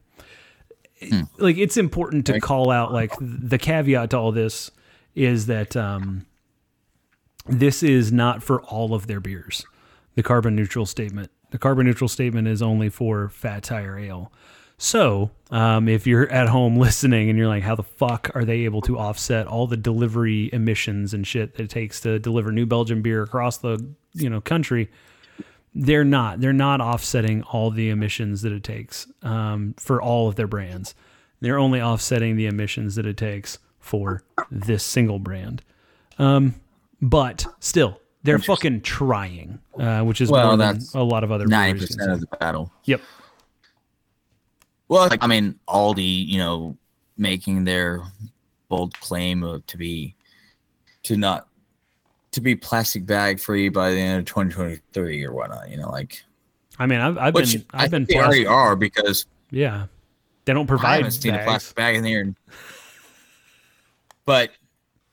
Hmm. Like it's important to call out, like the caveat to all this is that, um, this is not for all of their beers. The carbon neutral statement, the carbon neutral statement is only for Fat Tire Ale. So, um, if you're at home listening and you're like, how the fuck are they able to offset all the delivery emissions and shit that it takes to deliver New Belgium beer across the, you know, country? They're not. They're not offsetting all the emissions that it takes um, for all of their brands. They're only offsetting the emissions that it takes for this single brand. Um, but still, they're fucking trying, uh, which is well, more than a lot of other brands. ninety percent of the battle. Yep. Well, like, I mean, Aldi, you know, making their bold claim of to be to not. to be plastic bag free by the end of twenty twenty-three or whatnot, you know, like, I mean, I've, I've been, I've been, they already are because yeah, they don't provide I haven't seen a plastic bag in there, and, but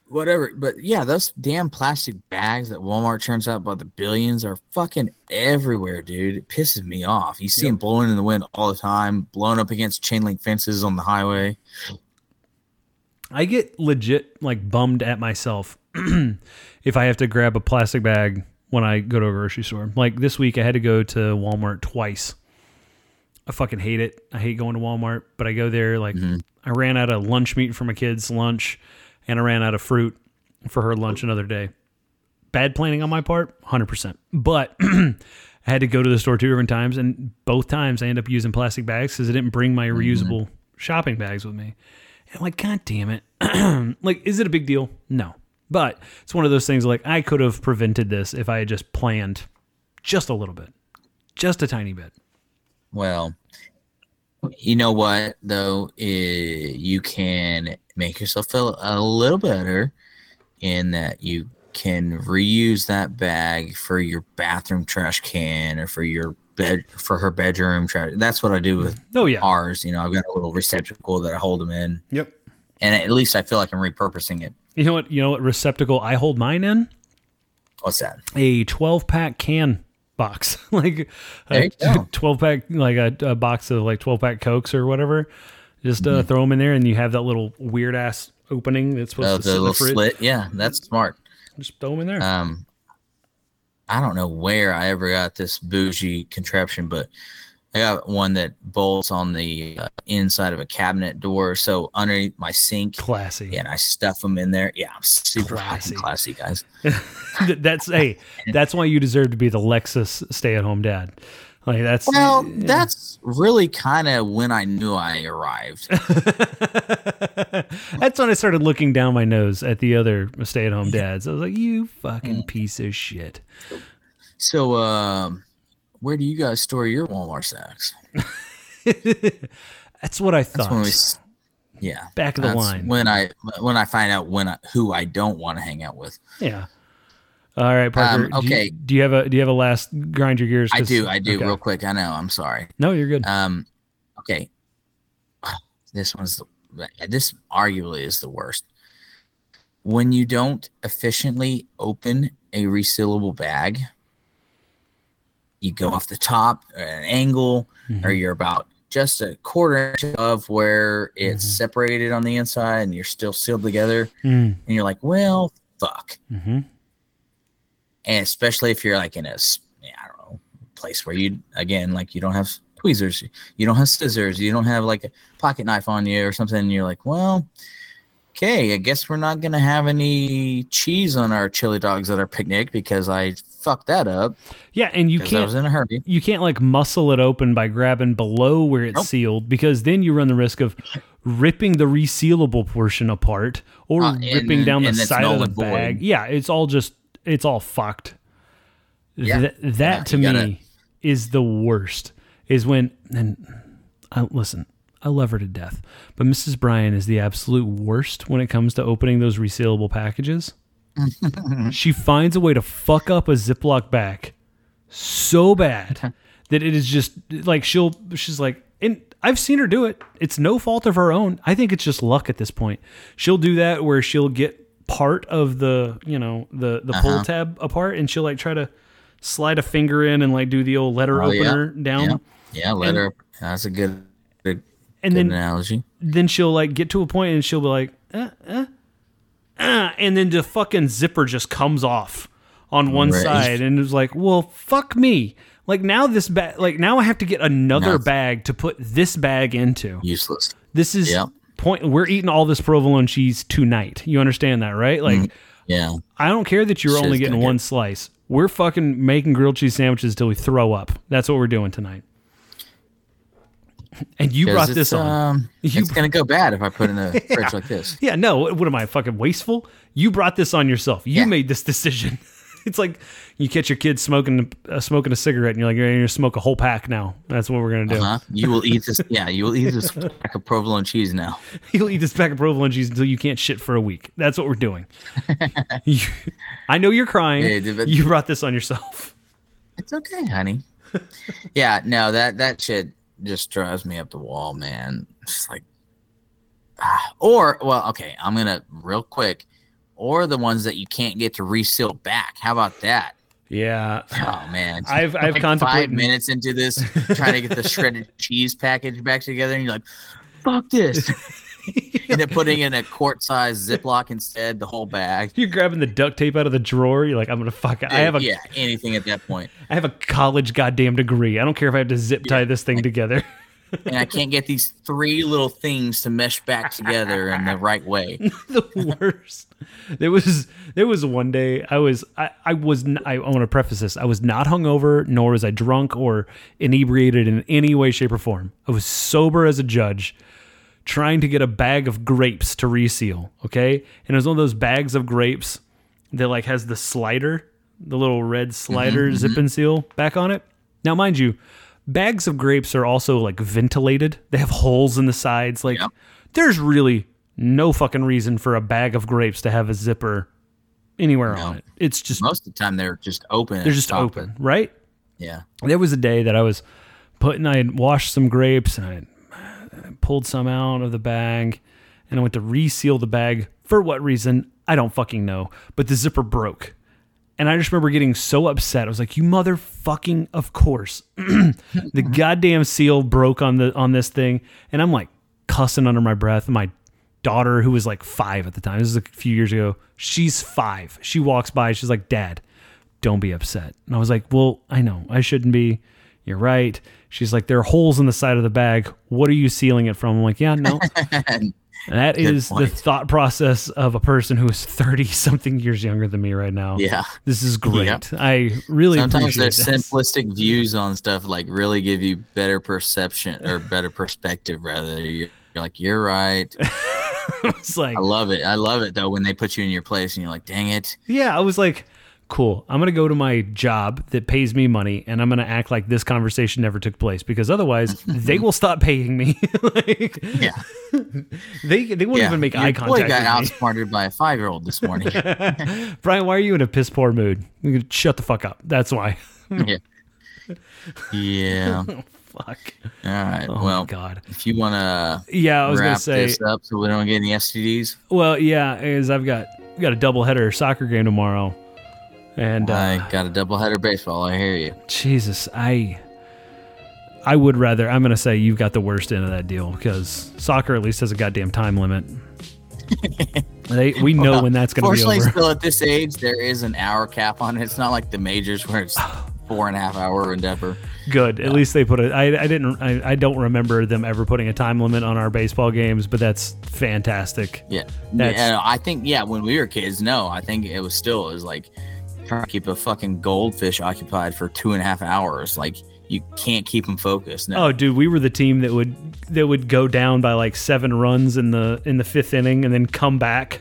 whatever, but yeah, those damn plastic bags that Walmart turns out by the billions are fucking everywhere, dude. It pisses me off. You see yep. them blowing in the wind all the time, blowing up against chain link fences on the highway. I get legit like bummed at myself if I have to grab a plastic bag when I go to a grocery store. Like this week I had to go to Walmart twice. I fucking hate it. I hate going to Walmart, but I go there like mm-hmm. I ran out of lunch meat for my kid's lunch and I ran out of fruit for her lunch another day. Bad planning on my part, one hundred percent. But I had to go to the store two different times and both times I end up using plastic bags because I didn't bring my reusable mm-hmm. shopping bags with me. And I'm like, God damn it. Like, is it a big deal? No. But it's one of those things like I could have prevented this if I had just planned just a little bit, just a tiny bit. Well, you know what, though, is you can make yourself feel a little better in that you can reuse that bag for your bathroom trash can or for your bed, for her bedroom trash. That's what I do with oh, yeah. ours. You know, I've got a little receptacle that I hold them in. Yep. And at least I feel like I'm repurposing it. You know what? You know what receptacle I hold mine in? What's that? A twelve pack can box, like a twelve pack, like a, a box of like twelve pack Cokes or whatever. Just uh, mm-hmm. throw them in there, and you have that little weird ass opening that's supposed oh, to the sit little in the fridge. Slit. Yeah, that's smart. Just throw them in there. Um, I don't know where I ever got this bougie contraption, but I got one that bolts on the uh, inside of a cabinet door, so underneath my sink. Classy. Yeah, and I stuff them in there. Yeah, I'm super classy, classy guys. That's hey, that's why you deserve to be the Lexus stay-at-home dad. Like that's well, yeah. that's really kind of when I knew I arrived. That's when I started looking down my nose at the other stay-at-home dads. I was like, you fucking piece of shit. So, um. Where do you guys store your Walmart sacks? That's what I thought. That's when we, yeah, back of the line. When I when I find out when I, who I don't want to hang out with. Yeah. All right, Parker. Um, okay. Do you, do you have a Do you have a last grind your gears? I do. I do. Okay. Real quick. I know. I'm sorry. No, you're good. Um. Okay. This one's the, this arguably is the worst. when you don't efficiently open a resealable bag, you go off the top at an angle, mm-hmm. or you're about just a quarter inch of where it's mm-hmm. separated on the inside and you're still sealed together. Mm. And you're like, well, fuck. Mm-hmm. And especially if you're like in a, I don't know, place where you, again, like you don't have tweezers, you don't have scissors, you don't have like a pocket knife on you or something. And you're like, well, okay, I guess we're not going to have any cheese on our chili dogs at our picnic because I fucked that up. Yeah, and you can't, I was in a hurry. You can't like muscle it open by grabbing below where it's nope. sealed, because then you run the risk of ripping the resealable portion apart or uh, and, ripping down and, the and side of the bag. Void. Yeah, it's all just, it's all fucked. Yeah. Th- that yeah, to me gotta... is the worst, is when, and I, listen, I love her to death, but Missus Bryan is the absolute worst when it comes to opening those resealable packages. She finds a way to fuck up a Ziploc bag so bad that it is just like she'll, she's like, and I've seen her do it. It's no fault of her own. I think it's just luck at this point. She'll do that where she'll get part of the, you know, the, the uh-huh. pull tab apart, and she'll like try to slide a finger in and like do the old letter oh, opener yeah. down. Yeah, yeah letter. And, that's a good, good And then, analogy. Then she'll like get to a point and she'll be like, eh, eh, eh, and then the fucking zipper just comes off on one right. side, and it's like, well, fuck me. Like now this bag, like now I have to get another Nothing. bag to put this bag into. Useless. This is yep. point. We're eating all this provolone cheese tonight. You understand that, right? Like, mm, yeah. I don't care that you're Shit's only getting one get- slice. We're fucking making grilled cheese sandwiches till we throw up. That's what we're doing tonight. And you brought this on. Um, you it's br- going to go bad if I put it in a yeah. fridge like this. Yeah, no. What, what am I, fucking wasteful? You brought this on yourself. You yeah. made this decision. It's like you catch your kid smoking uh, smoking a cigarette, and you're like, you're going to smoke a whole pack now. That's what we're going to do. Uh-huh. You will eat this. Yeah, you will eat this pack of provolone cheese now. You'll eat this pack of provolone cheese until you can't shit for a week. That's what we're doing. you, I know you're crying. Yeah, but you brought this on yourself. It's okay, honey. Yeah, no, that, that shit just drives me up the wall, man. It's like, ah, or, well, okay, I'm going to real quick. Or the ones that you can't get to reseal back. How about that? Yeah. Oh man, I've I've like contemplated five minutes into this trying to get the shredded cheese package back together, and you're like, "Fuck this!" And then putting in a quart-sized Ziploc instead, the whole bag. You're grabbing the duct tape out of the drawer. You're like, "I'm gonna fuck it." I have a yeah, anything at that point. I have a college goddamn degree. I don't care if I have to zip tie yeah. this thing together. And I can't get these three little things to mesh back together in the right way. The worst. There was there was one day I was I, I was not, I, I want to preface this. I was not hungover, nor was I drunk or inebriated in any way, shape, or form. I was sober as a judge, trying to get a bag of grapes to reseal. Okay, and it was one of those bags of grapes that like has the slider, the little red slider, mm-hmm, zip mm-hmm. and seal back on it. Now, mind you, bags of grapes are also like ventilated. They have holes in the sides. Like, yep. there's really no fucking reason for a bag of grapes to have a zipper anywhere no. on it. It's just most of the time they're just open. They're just open, it. right? Yeah. There was a day that I was putting. I had washed some grapes and I, I pulled some out of the bag, and I went to reseal the bag. For what reason? I don't fucking know. But the zipper broke. And I just remember getting so upset. I was like, "You motherfucking! Of course, the goddamn seal broke on the on this thing." And I'm like cussing under my breath. My daughter, who was like five at the time, this is a few years ago. She's five. She walks by. She's like, "Dad, don't be upset." And I was like, "Well, I know I shouldn't be. You're right." She's like, "There are holes in the side of the bag. What are you sealing it from?" I'm like, "Yeah, no." That Good is point. The thought process of a person who is thirty-something years younger than me right now. Yeah. This is great. Yep. I really Sometimes appreciate Sometimes their this. simplistic views on stuff like really give you better perception or better perspective, rather. You're like, you're right. It's like, I love it. I love it, though, when they put you in your place and you're like, dang it. Yeah, I was like, cool. I'm going to go to my job that pays me money, and I'm going to act like this conversation never took place, because otherwise they will stop paying me. Like, yeah. They they won't yeah. even make Your eye contact. Boy got outsmarted by a five-year-old this morning. Brian, why are you in a piss poor mood? Shut the fuck up. That's why. Yeah. Yeah. Oh, fuck. All right. Oh, well, God. If you want to yeah, I was wrap gonna say, this up so we don't get any S T Ds. Well, yeah, as I've got we got a doubleheader soccer game tomorrow. And uh, I got a doubleheader baseball. I hear you. Jesus, I I would rather. I'm gonna say you've got the worst end of that deal because soccer at least has a goddamn time limit. they, we know well, when that's gonna be over. Fortunately, still at this age, there is an hour cap on it. It's not like the majors where it's four and a half hour endeavor. Good. At yeah. least they put it. I didn't. I, I don't remember them ever putting a time limit on our baseball games, but that's fantastic. Yeah. That's, yeah I think. Yeah. When we were kids, no, I think it was still it was like. Trying to keep a fucking goldfish occupied for two and a half hours, like you can't keep them focused. No. Oh, dude, we were the team that would that would go down by like seven runs in the in the fifth inning and then come back.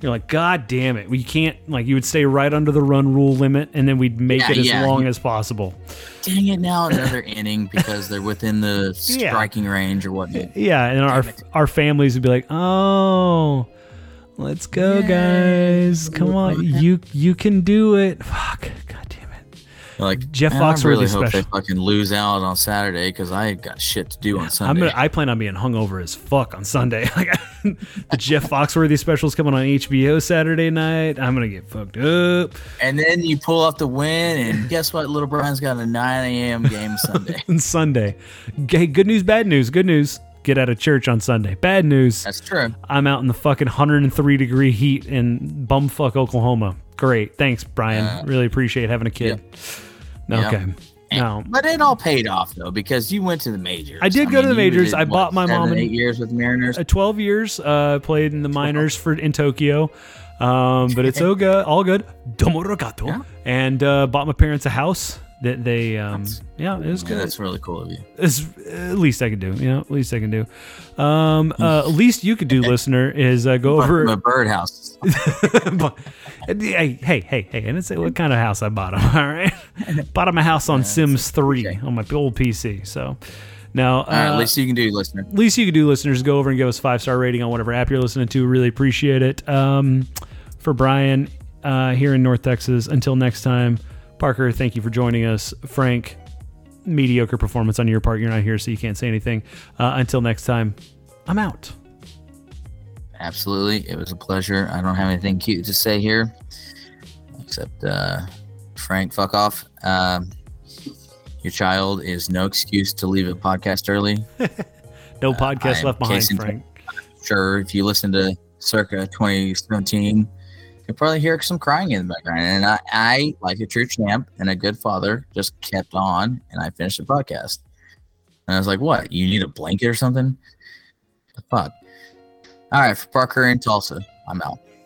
You're like, God damn it, we can't. Like, you would stay right under the run rule limit, and then we'd make yeah, it as yeah. long as possible. Dang it! Now another inning because they're within the striking yeah. range or whatnot. Yeah, and damn our it. our families would be like, oh. Let's go, guys. Come on. You you can do it. Fuck. God damn it. Like, Jeff Foxworthy really special. I hope they fucking lose out on Saturday because I got shit to do on Sunday. I'm gonna, I plan on being hungover as fuck on Sunday. Like, the Jeff Foxworthy special's coming on H B O Saturday night. I'm going to get fucked up. And then you pull out the win, and guess what? Little Brian's got a nine a.m. game Sunday. Sunday. Hey, good news, bad news. Good news. Get out of church on Sunday. Bad news. That's true. I'm out in the fucking one hundred three degree heat in bumfuck Oklahoma. Great. Thanks, Brian. Uh, really appreciate having a kid. Yeah. Okay. Yeah. No. But it all paid off, though, because you went to the majors. I did I go mean, to the majors. Did, I what, bought my seven, mom. Eight years with Mariners? Uh, twelve years. Uh, played in the minors for in Tokyo. Um, but it's all good. All good. Yeah. And uh, bought my parents a house. That they, um, yeah, it was good. Yeah, that's really cool of you. It's at least I can do, you know, at least I can do. Um, uh, at least you could do, listener, is uh, go over my birdhouse. hey, hey, hey, hey, and it's what kind of house I bought them. All right, bought them a house on yeah, Sims three okay. on my old P C. So now, uh, all right, at least you can do, listener. At least you can do, listeners. Go over and give us a five star rating on whatever app you're listening to. Really appreciate it. Um, for Brian uh, here in North Texas. Until next time. Parker, thank you for joining us. Frank, mediocre performance on your part. You're not here, so you can't say anything. Uh, until next time, I'm out. Absolutely. It was a pleasure. I don't have anything cute to say here, except uh, Frank, fuck off. Um, your child is no excuse to leave a podcast early. no uh, podcast left behind, Frank. T- sure, if you listen to circa twenty seventeen, you'll probably hear some crying in the background. And I, I, like a true champ and a good father, just kept on, and I finished the podcast. And I was like, what? You need a blanket or something? What the fuck? All right, for Parker in Tulsa, I'm out.